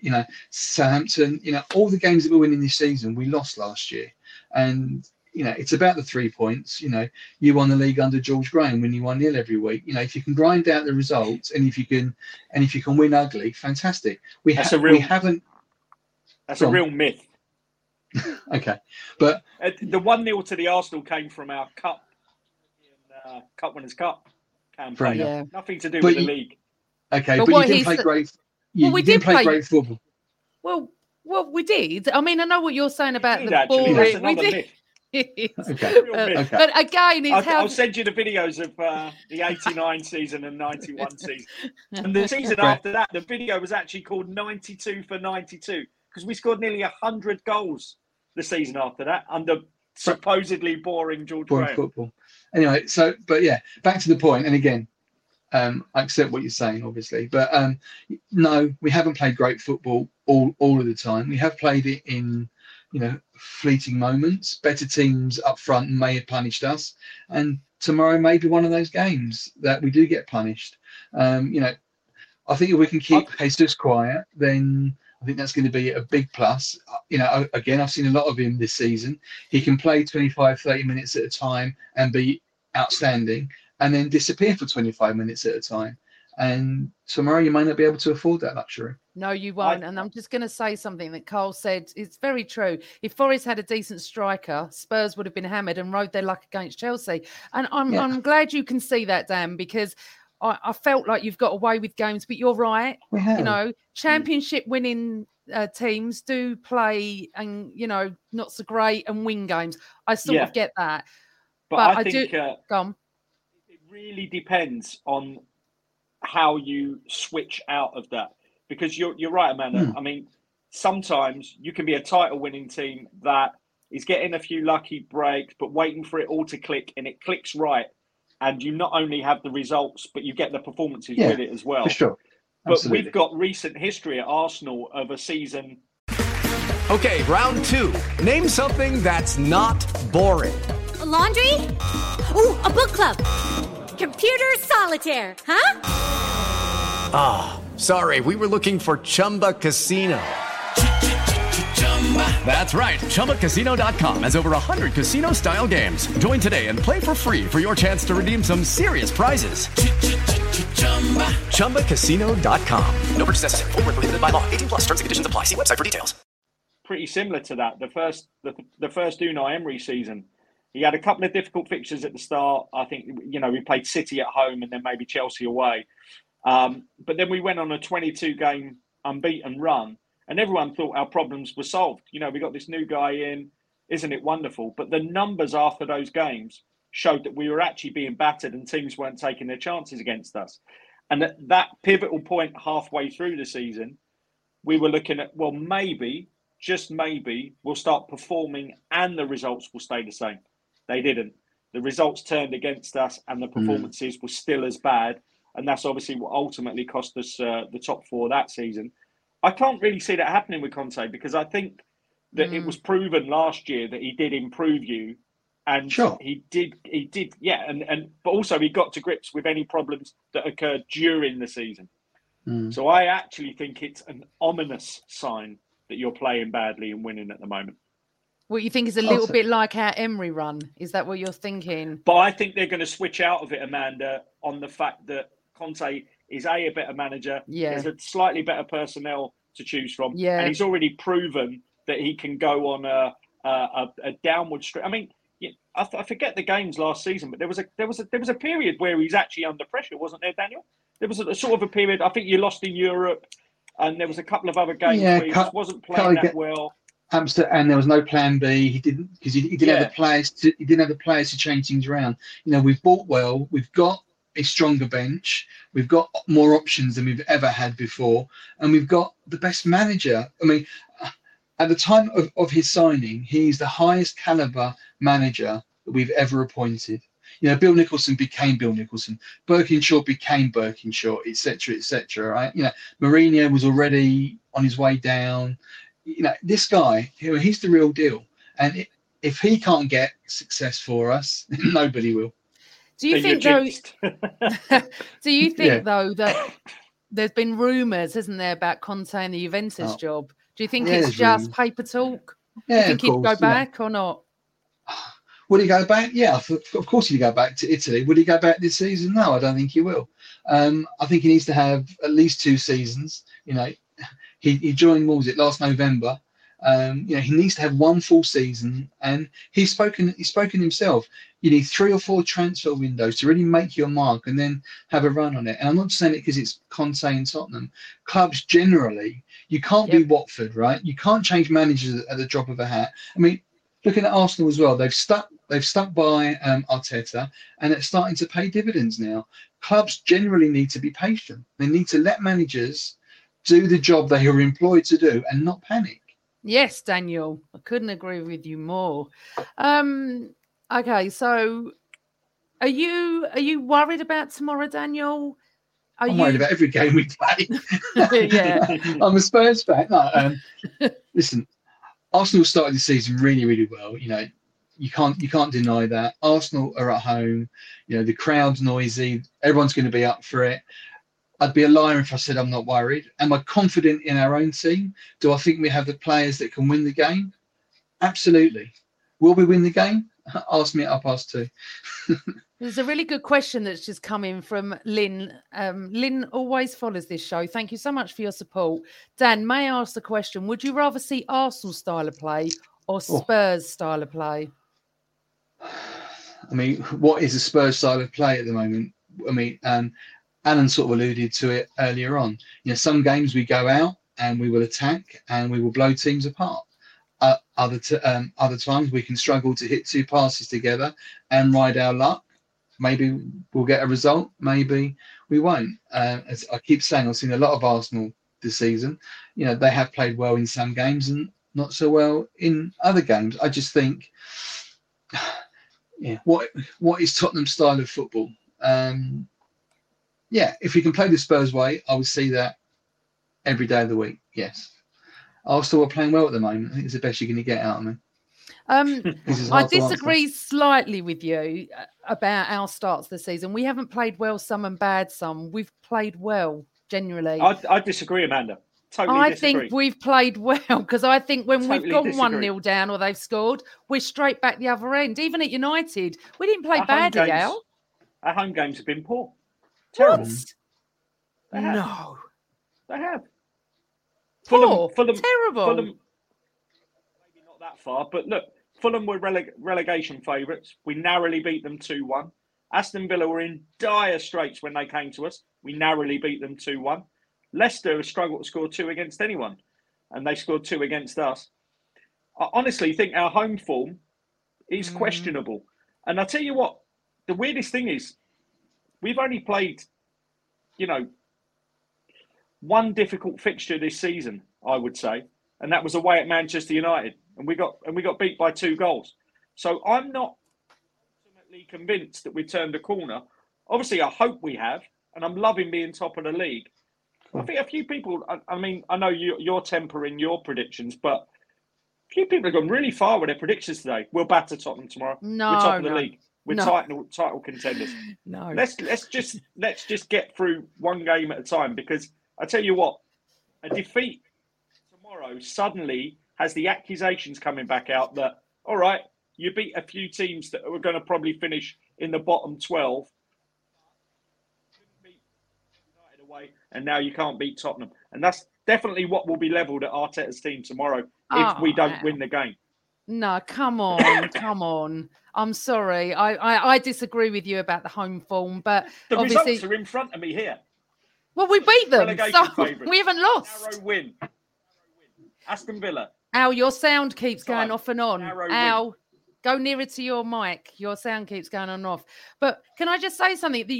You know, Southampton, you know, all the games that we're winning this season, we lost last year. And, you know, it's about the 3 points. You know, you won the league under George Graham when you won 1-0 every week. You know, if you can grind out the results and if you can win ugly, fantastic. That's a real myth. Okay, but the 1-0 to the Arsenal came from our cup, Cup Winners' Cup campaign. Yeah. Nothing to do with the league. Okay, but you didn't play great. We did play great football. Well, we did. I mean, I know what you're saying about the boring. That's another myth. Okay. But again, I'll send you the videos of the 89 season and 91 season, and the season after that. The video was actually called 92 for 92 because we scored nearly 100 goals. The season after that, under supposedly boring George Graham football. Anyway, so but yeah, back to the point. And again, I accept what you're saying, obviously, but no, we haven't played great football all of the time. We have played it in, you know, fleeting moments. Better teams up front may have punished us, and tomorrow may be one of those games that we do get punished. You know, I think if we can keep Jesus quiet, then I think that's going to be a big plus. You know, again, I've seen a lot of him this season. He can play 25, 30 minutes at a time and be outstanding and then disappear for 25 minutes at a time. And tomorrow you may not be able to afford that luxury. No, you won't. And I'm just going to say something that Carl said. It's very true. If Forest had a decent striker, Spurs would have been hammered and rode their luck against Chelsea. And I'm glad you can see that, Dan, because I felt like you've got away with games, but you're right. Wow. You know, championship winning teams do play and, you know, not so great and win games. I sort of get that. But I think go on. It really depends on how you switch out of that. Because you're right, Amanda. I mean, sometimes you can be a title-winning team that is getting a few lucky breaks, but waiting for it all to click, and it clicks right. And you not only have the results, but you get the performances with it as well. For sure. But absolutely. We've got recent history at Arsenal of a season. Okay, round two. Name something that's not boring. A laundry? Ooh, a book club. Computer solitaire, huh? Ah, oh, sorry. We were looking for Chumba Casino. That's right. ChumbaCasino.com has over 100 casino-style games. Join today and play for free for your chance to redeem some serious prizes. ChumbaCasino.com. No purchase necessary. Void where prohibited by law. 18+ terms and conditions apply. See website for details. Pretty similar to that. The first Unai Emery season, he had a couple of difficult fixtures at the start. I think, you know, we played City at home and then maybe Chelsea away. But then we went on a 22-game unbeaten run. And everyone thought our problems were solved. You know, we got this new guy in. Isn't it wonderful? But the numbers after those games showed that we were actually being battered and teams weren't taking their chances against us. And at that pivotal point halfway through the season, we were looking at, well, maybe, just maybe, we'll start performing and the results will stay the same. They didn't. The results turned against us and the performances were still as bad. And that's obviously what ultimately cost us the top four that season. I can't really see that happening with Conte, because I think that it was proven last year that he did improve you. And he did, yeah. And but also he got to grips with any problems that occurred during the season. So I actually think it's an ominous sign that you're playing badly and winning at the moment. What you think is a little bit like our Emery run? Is that what you're thinking? But I think they're going to switch out of it, Amanda, on the fact that Conte is a better manager. Yeah. There's a slightly better personnel to choose from. Yeah. And he's already proven that he can go on a downward streak. I mean, I forget the games last season, but there was a period where he's actually under pressure, wasn't there, Daniel? There was a sort of a period. I think you lost in Europe, and there was a couple of other games where he just wasn't playing that well. Amsterdam, and there was no plan B. He didn't, because he didn't have the players. He didn't have the players to change things around. You know, we've bought well. We've got a stronger bench. We've got more options than we've ever had before, and we've got the best manager. I mean, at the time of his signing, he's the highest caliber manager that we've ever appointed. You know, Bill Nicholson became Bill Nicholson. Birkinshaw became Birkinshaw, etc., etc. Right? You know, Mourinho was already on his way down. You know, this guy, he's the real deal. And if he can't get success for us, nobody will. Do you think, though, that there's been rumours, hasn't there, about Conte and the Juventus job? Do you think it's just paper talk? Yeah, do you think he'd go back or not? Would he go back? Yeah, of course he'd go back to Italy. Would he go back this season? No, I don't think he will. I think he needs to have at least two seasons, you know. He joined Wolves last November. You know, he needs to have one full season, and he's spoken himself. You need 3 or 4 transfer windows to really make your mark and then have a run on it. And I'm not saying it because it's Conte and Tottenham. Clubs generally, you can't be Watford, right? You can't change managers at the drop of a hat. I mean, looking at Arsenal as well, they've stuck by Arteta, and it's starting to pay dividends now. Clubs generally need to be patient. They need to let managers do the job they are employed to do and not panic. Yes, Daniel, I couldn't agree with you more. Okay, so are you worried about tomorrow, Daniel? I'm worried about every game we play. I'm a Spurs fan. No, listen, Arsenal started the season really, really well. You know, you can't deny that. Arsenal are at home. You know, the crowd's noisy. Everyone's going to be up for it. I'd be a liar if I said I'm not worried. Am I confident in our own team? Do I think we have the players that can win the game? Absolutely. Will we win the game? Ask me at 2:30. There's a really good question that's just come in from Lynn. Lynn always follows this show. Thank you so much for your support. Dan, may I ask the question, would you rather see Arsenal style of play or Spurs style of play? I mean, what is a Spurs style of play at the moment? I mean, Alan sort of alluded to it earlier on. You know, some games we go out and we will attack and we will blow teams apart. Other times we can struggle to hit two passes together and ride our luck. Maybe we'll get a result. Maybe we won't. As I keep saying, I've seen a lot of Arsenal this season. You know, they have played well in some games and not so well in other games. I just think, what is Tottenham's style of football? Yeah, if we can play the Spurs way, I would see that every day of the week, yes. Arsenal are playing well at the moment. I think it's the best you're going to get out of me. I disagree slightly with you about our starts this season. We haven't played well some and bad some. We've played well, generally. I disagree, Amanda. Totally disagree. I think we've played well because I think when we've gone 1-0 down or they've scored, we're straight back the other end. Even at United, we didn't play badly, Al. Our home games have been poor. Terrible. What? They have. Poor. Fulham, terrible. Fulham, maybe not that far, but look, Fulham were relegation favourites. We narrowly beat them 2-1. Aston Villa were in dire straits when they came to us. We narrowly beat them 2-1. Leicester struggled to score 2 against anyone, and they scored 2 against us. I honestly think our home form is questionable. And I tell you what, the weirdest thing is, we've only played, you know, one difficult fixture this season, I would say, and that was away at Manchester United, and we got beat by 2 goals. So I'm not desperately convinced that we've turned a corner. Obviously, I hope we have, and I'm loving being top of the league. I think a few people, I know you're tempering your predictions, but a few people have gone really far with their predictions today. We'll batter Tottenham tomorrow. No, we're top of the league. We're title contenders. No, let's just get through one game at a time, because I tell you what, a defeat tomorrow suddenly has the accusations coming back out that, all right, you beat a few teams that were going to probably finish in the bottom 12. And now you can't beat Tottenham. And that's definitely what will be levelled at Arteta's team tomorrow if we don't win the game. No, come on. I'm sorry. I disagree with you about the home form, but the obviously results are in front of me here. Well, we beat them, so we haven't lost. Narrow win. Aston Villa. Al, your sound keeps going off and on. Al, go nearer to your mic. Your sound keeps going on and off. But can I just say something that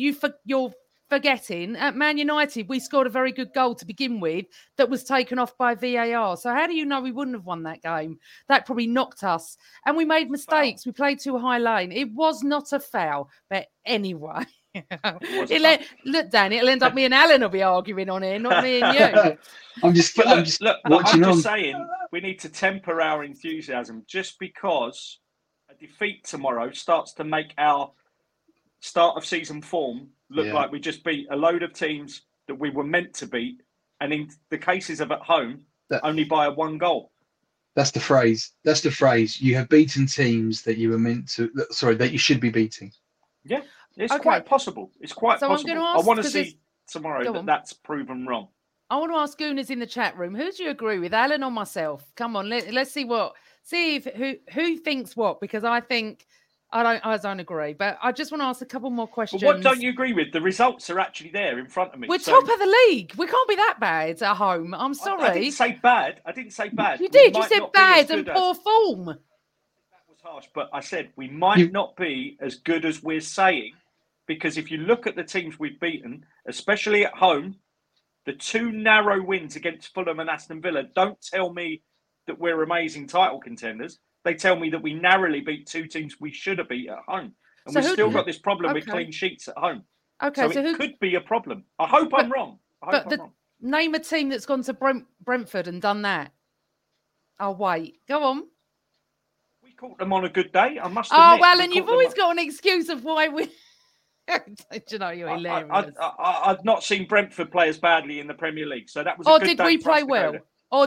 you're forgetting? At Man United, we scored a very good goal to begin with that was taken off by VAR. So how do you know we wouldn't have won that game? That probably knocked us. And we made mistakes. Foul. We played too high lane. It was not a foul. But anyway, Dan, it'll end up me and Alan will be arguing on here, not me and you. I'm just saying we need to temper our enthusiasm, just because a defeat tomorrow starts to make our start of season form look like we just beat a load of teams that we were meant to beat, and in the cases of at home, only by one goal. That's the phrase. You have beaten teams that you were meant to. That you should be beating. Yeah, it's quite possible. I'm going to ask, I want to see tomorrow that's proven wrong. I want to ask Gooners in the chat room. Who do you agree with, Alan or myself? Come on, let's see who thinks what, because I think. I don't agree, but I just want to ask a couple more questions. Well, what don't you agree with? The results are actually there in front of me. We're top of the league. We can't be that bad at home. I'm sorry. I didn't say bad. You did. You said bad and poor form. That was harsh, but I said we might not be as good as we're saying, because if you look at the teams we've beaten, especially at home, the two narrow wins against Fulham and Aston Villa don't tell me that we're amazing title contenders. They tell me that we narrowly beat two teams we should have beat at home. And we've still got this problem with clean sheets at home. Okay, so it could be a problem. I hope I'm wrong. Name a team that's gone to Brentford and done that. Oh, wait. Go on. We caught them on a good day. I must admit. Oh, well, and you've always got an excuse of why we... you know, you're hilarious. I've not seen Brentford play as badly in the Premier League, so that was a good day. Or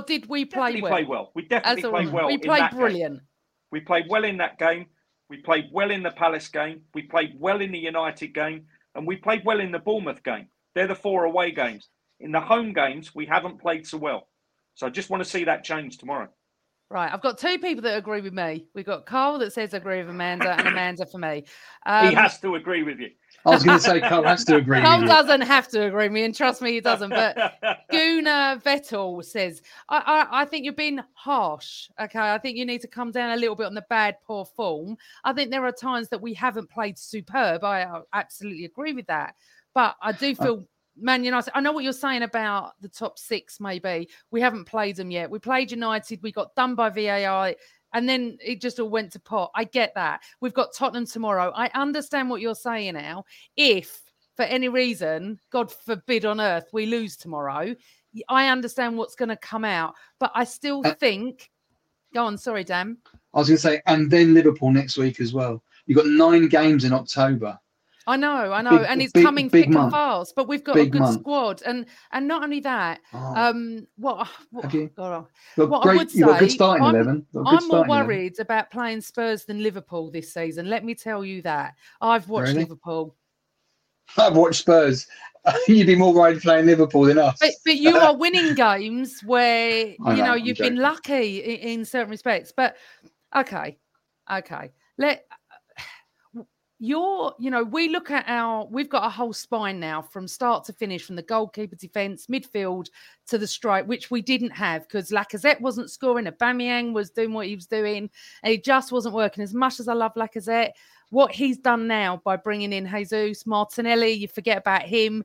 did we play well? We definitely played well. We played brilliant. We played well in that game. We played well in the Palace game. We played well in the United game. And we played well in the Bournemouth game. They're the four away games. In the home games, we haven't played so well. So I just want to see that change tomorrow. Right. I've got two people that agree with me. We've got Carl that says agree with Amanda and Amanda for me. He has to agree with you. I was going to say Carl has to agree with you. Carl doesn't have to agree with me, and trust me, he doesn't. But Gunnar Vettel says, I think you've been harsh, okay? I think you need to come down a little bit on the bad, poor form. I think there are times that we haven't played superb. I absolutely agree with that. But I do feel... Man United, I know what you're saying about the top six, maybe. We haven't played them yet. We played United. We got done by VAR, and then it just all went to pot. I get that. We've got Tottenham tomorrow. I understand what you're saying now. If, for any reason, God forbid on earth, we lose tomorrow, I understand what's going to come out. But I still think... Go on, sorry, Dan. I was going to say, and then Liverpool next week as well. You've got 9 games in October. I know. Big, and it's big, coming thick and fast, but we've got a good squad. And not only that, I would say, you've got a good starting 11. I'm more worried about playing Spurs than Liverpool this season. Let me tell you that. I've watched Liverpool. I've watched Spurs. You'd be more worried playing Liverpool than us. But you are winning games where, you've been lucky in certain respects. But, okay. We look at we've got a whole spine now from start to finish, from the goalkeeper, defence, midfield to the strike, which we didn't have because Lacazette wasn't scoring, Aubameyang was doing what he was doing, and it just wasn't working. As much as I love Lacazette, what he's done now by bringing in Jesus, Martinelli, you forget about him.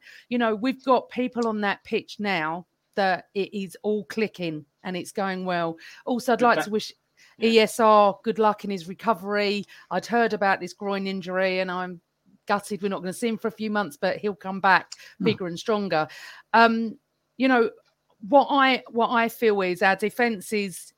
We've got people on that pitch now that it is all clicking and it's going well. Also, I'd like to wish... ESR, good luck in his recovery. I'd heard about this groin injury and I'm gutted we're not going to see him for a few months, but he'll come back bigger and stronger. You know, what I feel is our defence is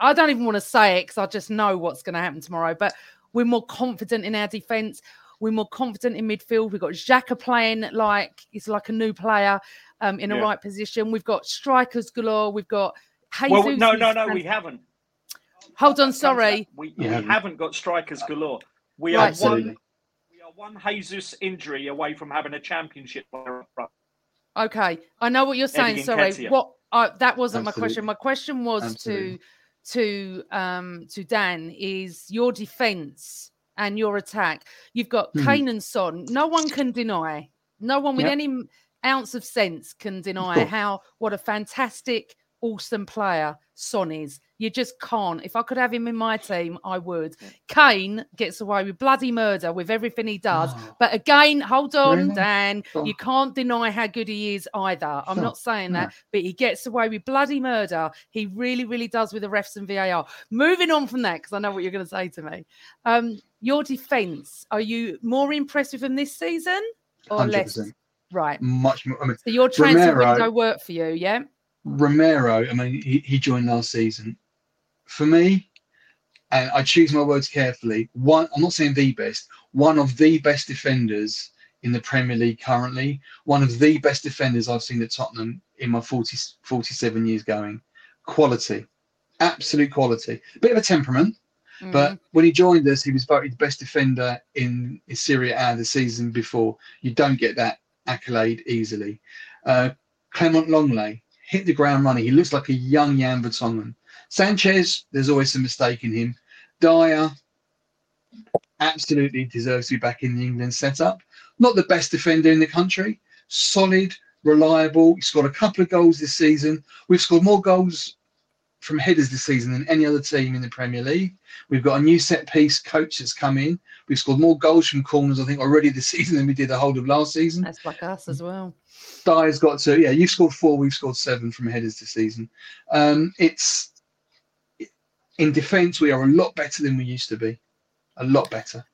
I don't even want to say it because I just know what's going to happen tomorrow, but we're more confident in our defence. We're more confident in midfield. We've got Xhaka playing like he's like a new player in a right position. We've got strikers galore. We've got Jesus. Well, no, we haven't. Hold on, sorry. We haven't got strikers galore. We are one Jesus injury away from having a championship player up front. Okay, I know what you're saying. Eddie sorry, Nketiah. What? That wasn't my question. My question was to Dan is your defence and your attack. You've got Kane and Son. No one can deny. No one with any ounce of sense can deny what a fantastic, awesome player Son is. You just can't. If I could have him in my team, I would. Kane gets away with bloody murder with everything he does. But again, hold on, Dan. You can't deny how good he is either. I'm not saying that, but he gets away with bloody murder. He really, really does with the refs and VAR. Moving on from that, because I know what you're going to say to me. Your defence, are you more impressed with him this season or 100%. Less? Right. Much more. I mean, so your transfer window worked for you, yeah? Romero, I mean, he joined last season. For me, and I choose my words carefully, I'm not saying the best, one of the best defenders in the Premier League currently, one of the best defenders I've seen at Tottenham in my 47 years going. Quality, absolute quality. Bit of a temperament, but when he joined us, he was voted the best defender in Serie A the season before. You don't get that accolade easily. Clement Longley hit the ground running. He looks like a young Jan Vertonghen. Sanchez, there's always some mistake in him. Dyer absolutely deserves to be back in the England setup. Not the best defender in the country. Solid, reliable. He scored a couple of goals this season. We've scored more goals from headers this season than any other team in the Premier League. We've got a new set-piece coach that's come in. We've scored more goals from corners, I think, already this season than we did the whole of last season. That's like us as well. Dyer's got to, you've scored 4, we've scored 7 from headers this season. In defence, we are a lot better than we used to be. A lot better.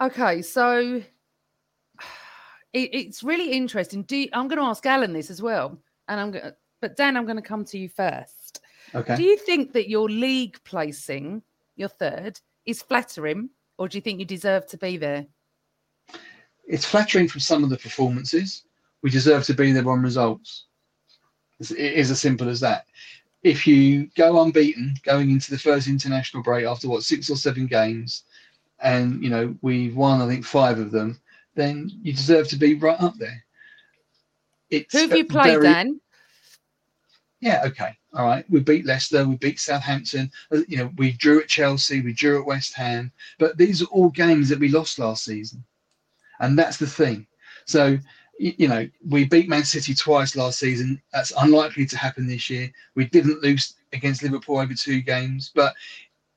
Okay, so it's really interesting. I'm going to ask Alan this as well, but Dan, I'm going to come to you first. Okay. Do you think that your league placing, your third, is flattering, or do you think you deserve to be there? It's flattering from some of the performances. We deserve to be there on results. It is as simple as that. If you go unbeaten going into the first international break after 6 or 7 games, and we've won, I think 5 of them, then you deserve to be right up there. Who have you played then? Yeah, okay, all right. We beat Leicester, we beat Southampton. We drew at Chelsea, we drew at West Ham. But these are all games that we lost last season, and that's the thing. So. We beat Man City twice last season. That's unlikely to happen this year. We didn't lose against Liverpool over 2 games. But,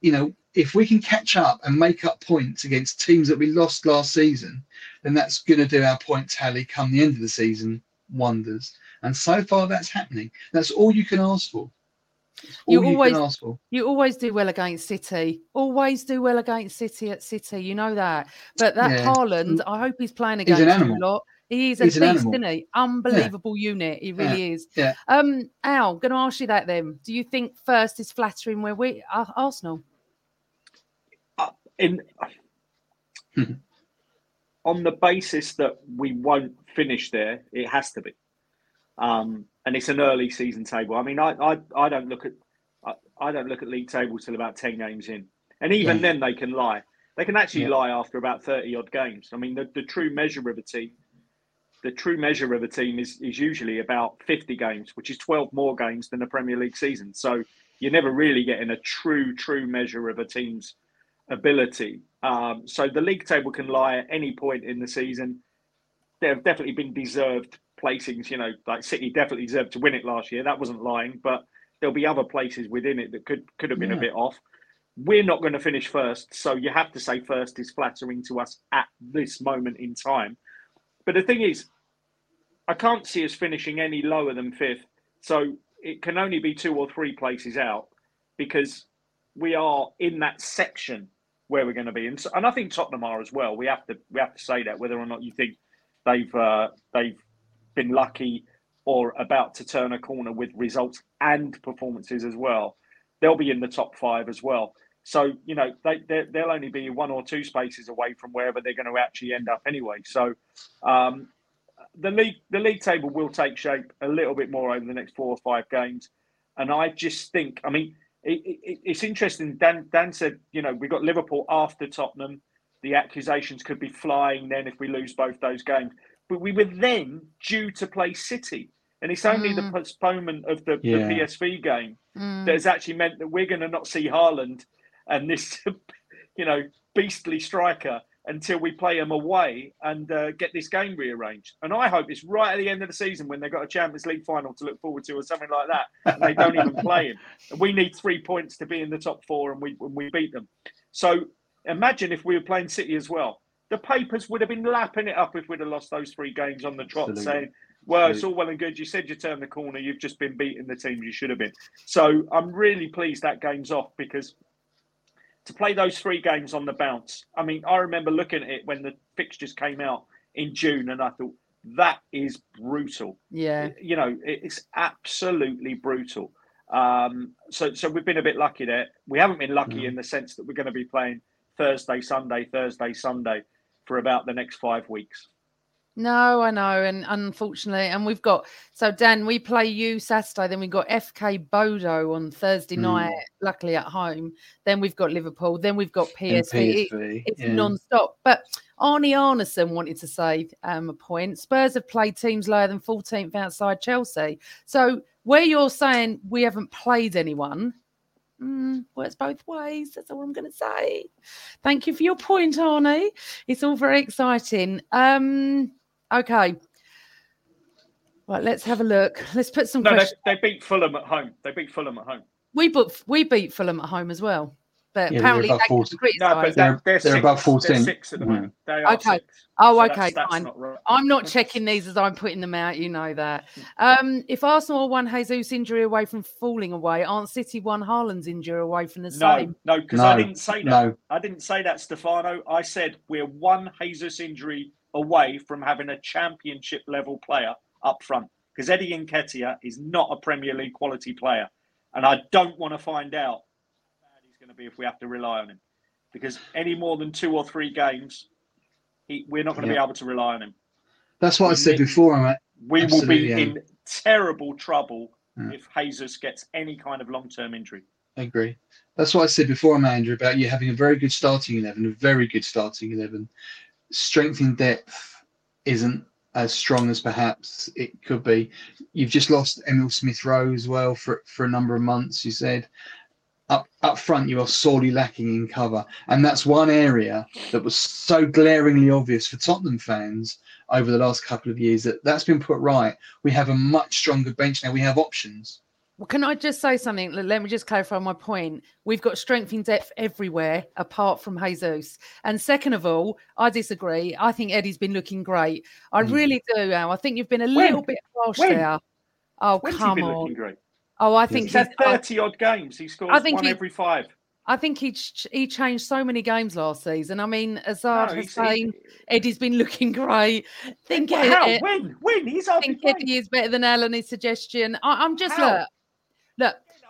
if we can catch up and make up points against teams that we lost last season, then that's going to do our point tally come the end of the season wonders. And so far, that's happening. That's all you can ask for. You always do well against City. Always do well against City at City. You know that. But Haaland, I hope he's playing against you a lot. He is a beast, isn't he? Unbelievable unit. He really is. Yeah. Al, going to ask you that then. Do you think first is flattering where we are, Arsenal? On the basis that we won't finish there, it has to be. And it's an early season table. I mean, I don't look at league tables till about 10 games in. And even then they can lie. They can actually lie after about 30 odd games. I mean, the true measure of a team. The true measure of a team is usually about 50 games, which is 12 more games than a Premier League season. So you're never really getting a true measure of a team's ability. So the league table can lie at any point in the season. There have definitely been deserved placings, like City definitely deserved to win it last year. That wasn't lying, but there'll be other places within it that could have been a bit off. We're not going to finish first. So you have to say first is flattering to us at this moment in time. But the thing is, I can't see us finishing any lower than 5th. So it can only be 2 or 3 places out because we are in that section where we're going to be, and so, and I think Tottenham are as well. We have to say that, whether or not you think they've been lucky or about to turn a corner with results and performances as well, they'll be in the top five as well. So, you know, they'll only be one or two spaces away from wherever they're going to actually end up anyway. So the league table will take shape a little bit more over the next 4 or 5 games. And I just think, I mean, it's interesting. Dan said, you know, we got Liverpool after Tottenham. The accusations could be flying then if we lose both those games. But we were then due to play City. And it's only the postponement of the PSV game that has actually meant that we're going to not see Haaland and this, you know, beastly striker until we play them away and get this game rearranged. And I hope it's right at the end of the season when they've got a Champions League final to look forward to or something like that, and they don't even play him. And we need 3 points to be in the top four, and we beat them. So imagine if we were playing City as well. The papers would have been lapping it up if we'd have lost those 3 games on the trot, saying, well, it's all well and good. You said you turned the corner. You've just been beating the teams you should have been. So I'm really pleased that game's off, because to play those 3 games on the bounce, I mean, I remember looking at it when the fixtures came out in June, and I thought, that is brutal. Yeah. You know, it's absolutely brutal. So we've been a bit lucky there. We haven't been lucky in the sense that we're going to be playing Thursday, Sunday for about the next 5 weeks. No, I know, and unfortunately, and we've got, so Dan, we play you Saturday, then we've got FK Bodo on Thursday night, luckily at home, then we've got Liverpool, then we've got PSV. It's non-stop. But Arnie Arneson wanted to say a point. Spurs have played teams lower than 14th outside Chelsea. So where you're saying we haven't played anyone, works both ways. That's all I'm going to say. Thank you for your point, Arnie. It's all very exciting. Okay. Right, let's have a look. Let's put some questions. They beat Fulham at home. We beat Fulham at home as well. But apparently they're above 14. They're 6 at the moment. They are 6. Oh, so okay, that's fine. Not right. I'm not checking these as I'm putting them out. You know that. If Arsenal won Jesus' injury away from falling away, aren't City won Haaland's injury away from the same? No, because I didn't say that. No. I didn't say that, Stefano. I said we're one Jesus injury away from having a championship level player up front, because Eddie Nketiah is not a Premier League quality player, and I don't want to find out going to be if we have to rely on him, because any more than 2 or 3 games we're not going to be able to rely on him. That's what I said before, mate. We will be in terrible trouble if Jesus gets any kind of long-term injury. I agree. That's what I said before, Andrew, about you having a very good starting 11, Strength in depth isn't as strong as perhaps it could be. You've just lost Emil Smith-Rowe as well for a number of months, you said. Up front, you are sorely lacking in cover. And that's one area that was so glaringly obvious for Tottenham fans over the last couple of years, that's been put right. We have a much stronger bench now. We have options. Well, can I just say something? Let me just clarify my point. We've got strength in depth everywhere apart from Jesus. And second of all, I disagree. I think Eddie's been looking great. I really do, Al. I think you've been a little bit harsh there. Oh, when's come he been on. Looking great? Oh, I think he's had 30-odd games. He scores one every 5. I think he changed so many games last season. I mean, Hazard has saying Eddie's been looking great. When? He's think Eddie is better than Alan's suggestion. I'm just, look.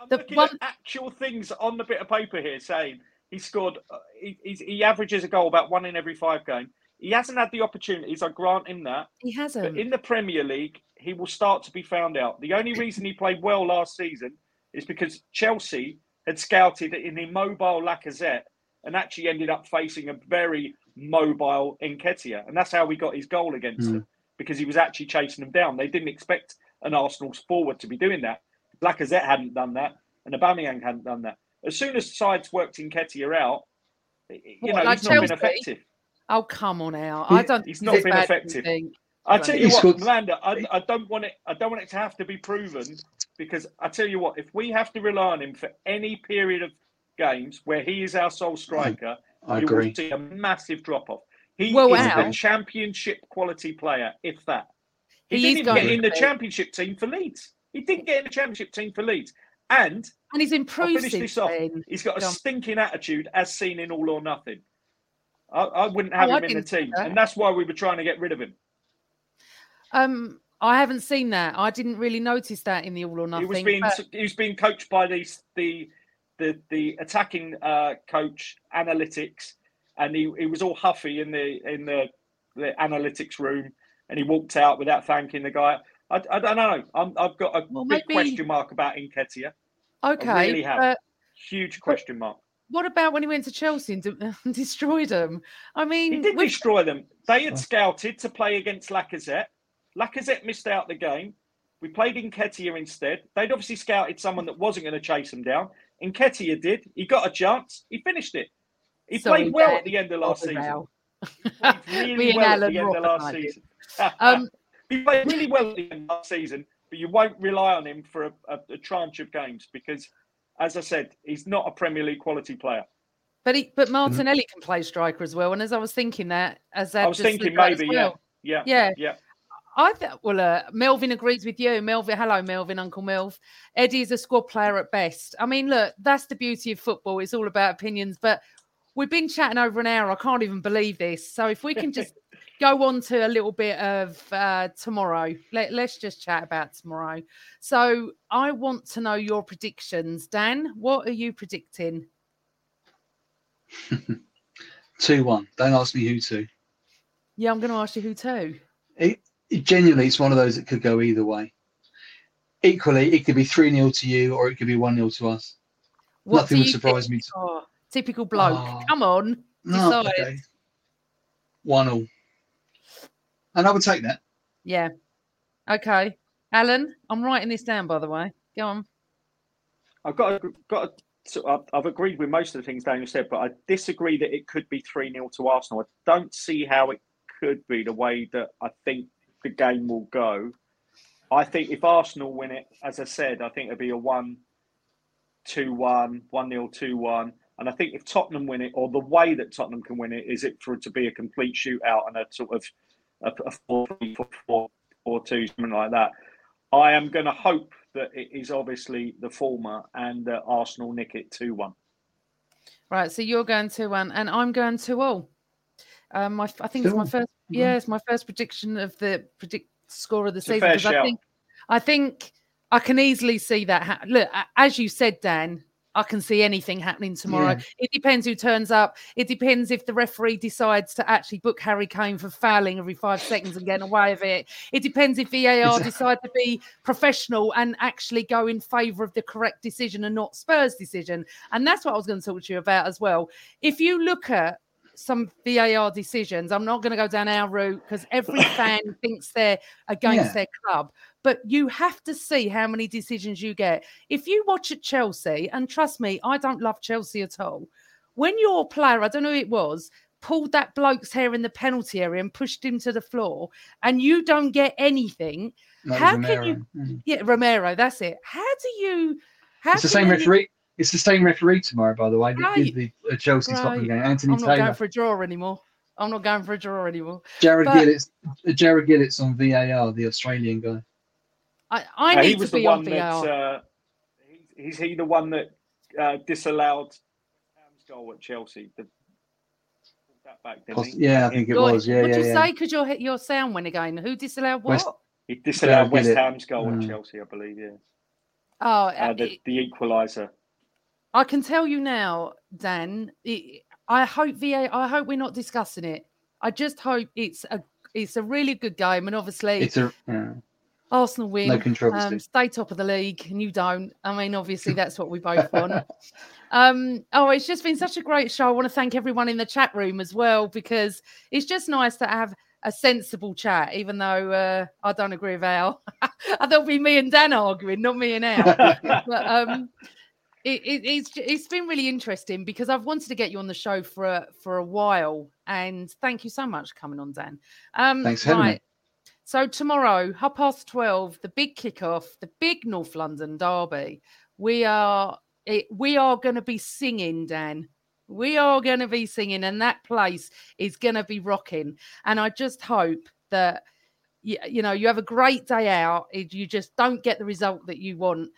I'm looking at actual things on the bit of paper here saying he scored, he averages a goal about 1 in every 5 games. He hasn't had the opportunities, I grant him that. He hasn't. But in the Premier League, he will start to be found out. The only reason he played well last season is because Chelsea had scouted an immobile Lacazette and actually ended up facing a very mobile Nketiah. And that's how we got his goal against them, because he was actually chasing them down. They didn't expect an Arsenal forward to be doing that. Lacazette hadn't done that, and Aubameyang hadn't done that. As soon as sides worked Nketiah out, he's not been effective. Oh, come on, Al. I don't. He's not been effective. I tell you what, Miranda, I don't want it. I don't want it to have to be proven, because I tell you what, if we have to rely on him for any period of games where he is our sole striker, you will see a massive drop off. He is a championship quality player, if that. He didn't get in the championship team for Leeds. And he's improved. Finish this off. He's got a stinking attitude, as seen in All or Nothing. I wouldn't have him in the team, and that's why we were trying to get rid of him. I haven't seen that. I didn't really notice that in the All or Nothing. He was being coached by the attacking coach, analytics, and he was all huffy in the analytics room, and he walked out without thanking the guy. I don't know. I've got a big question mark about Nketiah. Okay, I really have huge question mark. What about when he went to Chelsea and destroyed them? I mean, he did destroy them. They had scouted to play against Lacazette. Lacazette missed out the game. We played Nketiah instead. They'd obviously scouted someone that wasn't going to chase him down. Nketiah did. He got a chance. He finished it. He played well at the end of last season. Really well at the end of last season. He played really well at the end of last season, but you won't rely on him for a tranche of games because, as I said, he's not a Premier League quality player. But Martinelli can play striker as well. And as I was thinking that, maybe. I thought, Melvin agrees with you. Melvin, hello, Melvin, Uncle Melv. Eddie is a squad player at best. I mean, look, that's the beauty of football. It's all about opinions. But we've been chatting over an hour. I can't even believe this. So if we can just go on to a little bit of tomorrow. Let's just chat about tomorrow. So I want to know your predictions. Dan, what are you predicting? 2-1. Don't ask me who to. Yeah, I'm going to ask you who to. Genuinely, it's one of those that could go either way. Equally, it could be 3-0 to you or it could be 1-0 to us. Nothing would surprise me. Typical bloke. Come on. No, okay. 1-1. And I would take that. Yeah. Okay. Alan, I'm writing this down, by the way. Go on. I've agreed with most of the things Daniel said, but I disagree that it could be 3-0 to Arsenal. I don't see how it could be the way that I think the game will go. I think if Arsenal win it, as I said, I think it'll be a 1-2-1, 1-0, 2-1. And I think if Tottenham win it, or the way that Tottenham can win it, is it for it to be a complete shootout and a sort of a 4-3, 4-4, 4-2, something like that. I am going to hope that it is obviously the former and that Arsenal nick it 2-1. Right, so you're going 2-1 and I'm going 2-0. I think it's my first. Yeah, it's my first prediction of the score of the season. Because I think I can easily see that. Look, as you said, Dan, I can see anything happening tomorrow. Yeah. It depends who turns up. It depends if the referee decides to actually book Harry Kane for fouling every 5 seconds and getting away with it. It depends if VAR decide to be professional and actually go in favour of the correct decision and not Spurs' decision. And that's what I was going to talk to you about as well. If you look at some VAR decisions, I'm not going to go down our route because every fan thinks they're against their club. But you have to see how many decisions you get. If you watch at Chelsea, and trust me, I don't love Chelsea at all. When your player, I don't know who it was, pulled that bloke's hair in the penalty area and pushed him to the floor, and you don't get anything, how can you... Yeah, Romero, that's it. How do you... It's the same referee. It's the same referee tomorrow, by the way. Right. The Chelsea Tottenham game. Anthony Taylor. I'm not going for a draw anymore. Jared Gillett's on VAR, the Australian guy. I need to be on VAR. Is he the one that disallowed Sam's goal at Chelsea? I think it was. Yeah, would you say, because your sound went again, who disallowed what? He disallowed West Ham's goal at Chelsea, I believe, yeah. Oh, the equaliser. I can tell you now, Dan, I hope we're not discussing it. I just hope it's a really good game. And obviously, Arsenal win, no controversy. Stay top of the league, and you don't. I mean, obviously, that's what we both want. It's just been such a great show. I want to thank everyone in the chat room as well, because it's just nice to have a sensible chat, even though I don't agree with Al. I thought it'd be me and Dan arguing, not me and Al. But it's been really interesting, because I've wanted to get you on the show for a while. And thank you so much for coming on, Dan. Thanks for having me. So tomorrow, 12:30, the big kickoff, the big North London Derby. We are going to be singing, Dan. We are going to be singing, and that place is going to be rocking. And I just hope that you have a great day out. You just don't get the result that you want.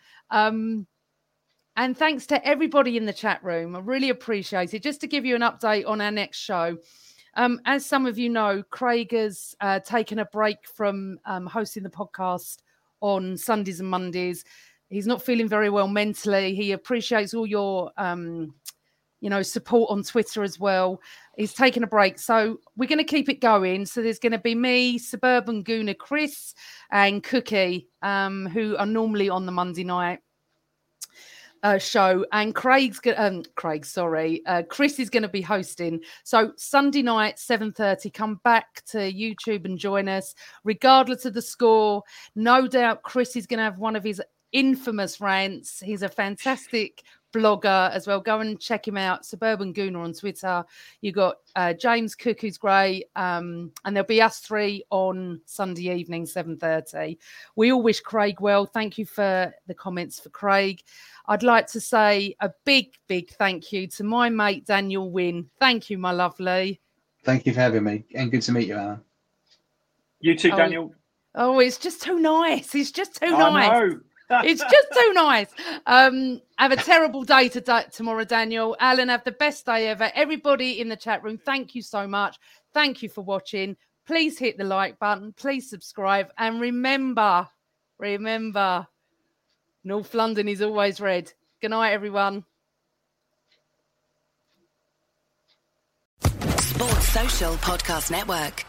And thanks to everybody in the chat room. I really appreciate it. Just to give you an update on our next show, as some of you know, Craig has taken a break from hosting the podcast on Sundays and Mondays. He's not feeling very well mentally. He appreciates all your support on Twitter as well. He's taken a break. So we're going to keep it going. So there's going to be me, Suburban Gooner, Chris and Cookie, who are normally on the Monday night show. And Chris is going to be hosting. So Sunday night, 7:30, come back to YouTube and join us. Regardless of the score, no doubt Chris is going to have one of his infamous rants. He's a fantastic blogger as well. Go and check him out, Suburban Gooner on Twitter. You got James Cook, who's great, and there'll be us three on Sunday evening, 7:30. We all wish Craig well. Thank you for the comments for Craig. I'd like to say a big, big thank you to my mate Daniel Wynn. Thank you, my lovely. Thank you for having me, and good to meet you, Anna. You too, Daniel. Oh, it's just too nice. It's just too nice. Know. It's just too nice. Have a terrible day tomorrow, Daniel. Alan, have the best day ever. Everybody in the chat room, thank you so much. Thank you for watching. Please hit the like button. Please subscribe. And remember, North London is always red. Good night, everyone. Sports Social Podcast Network.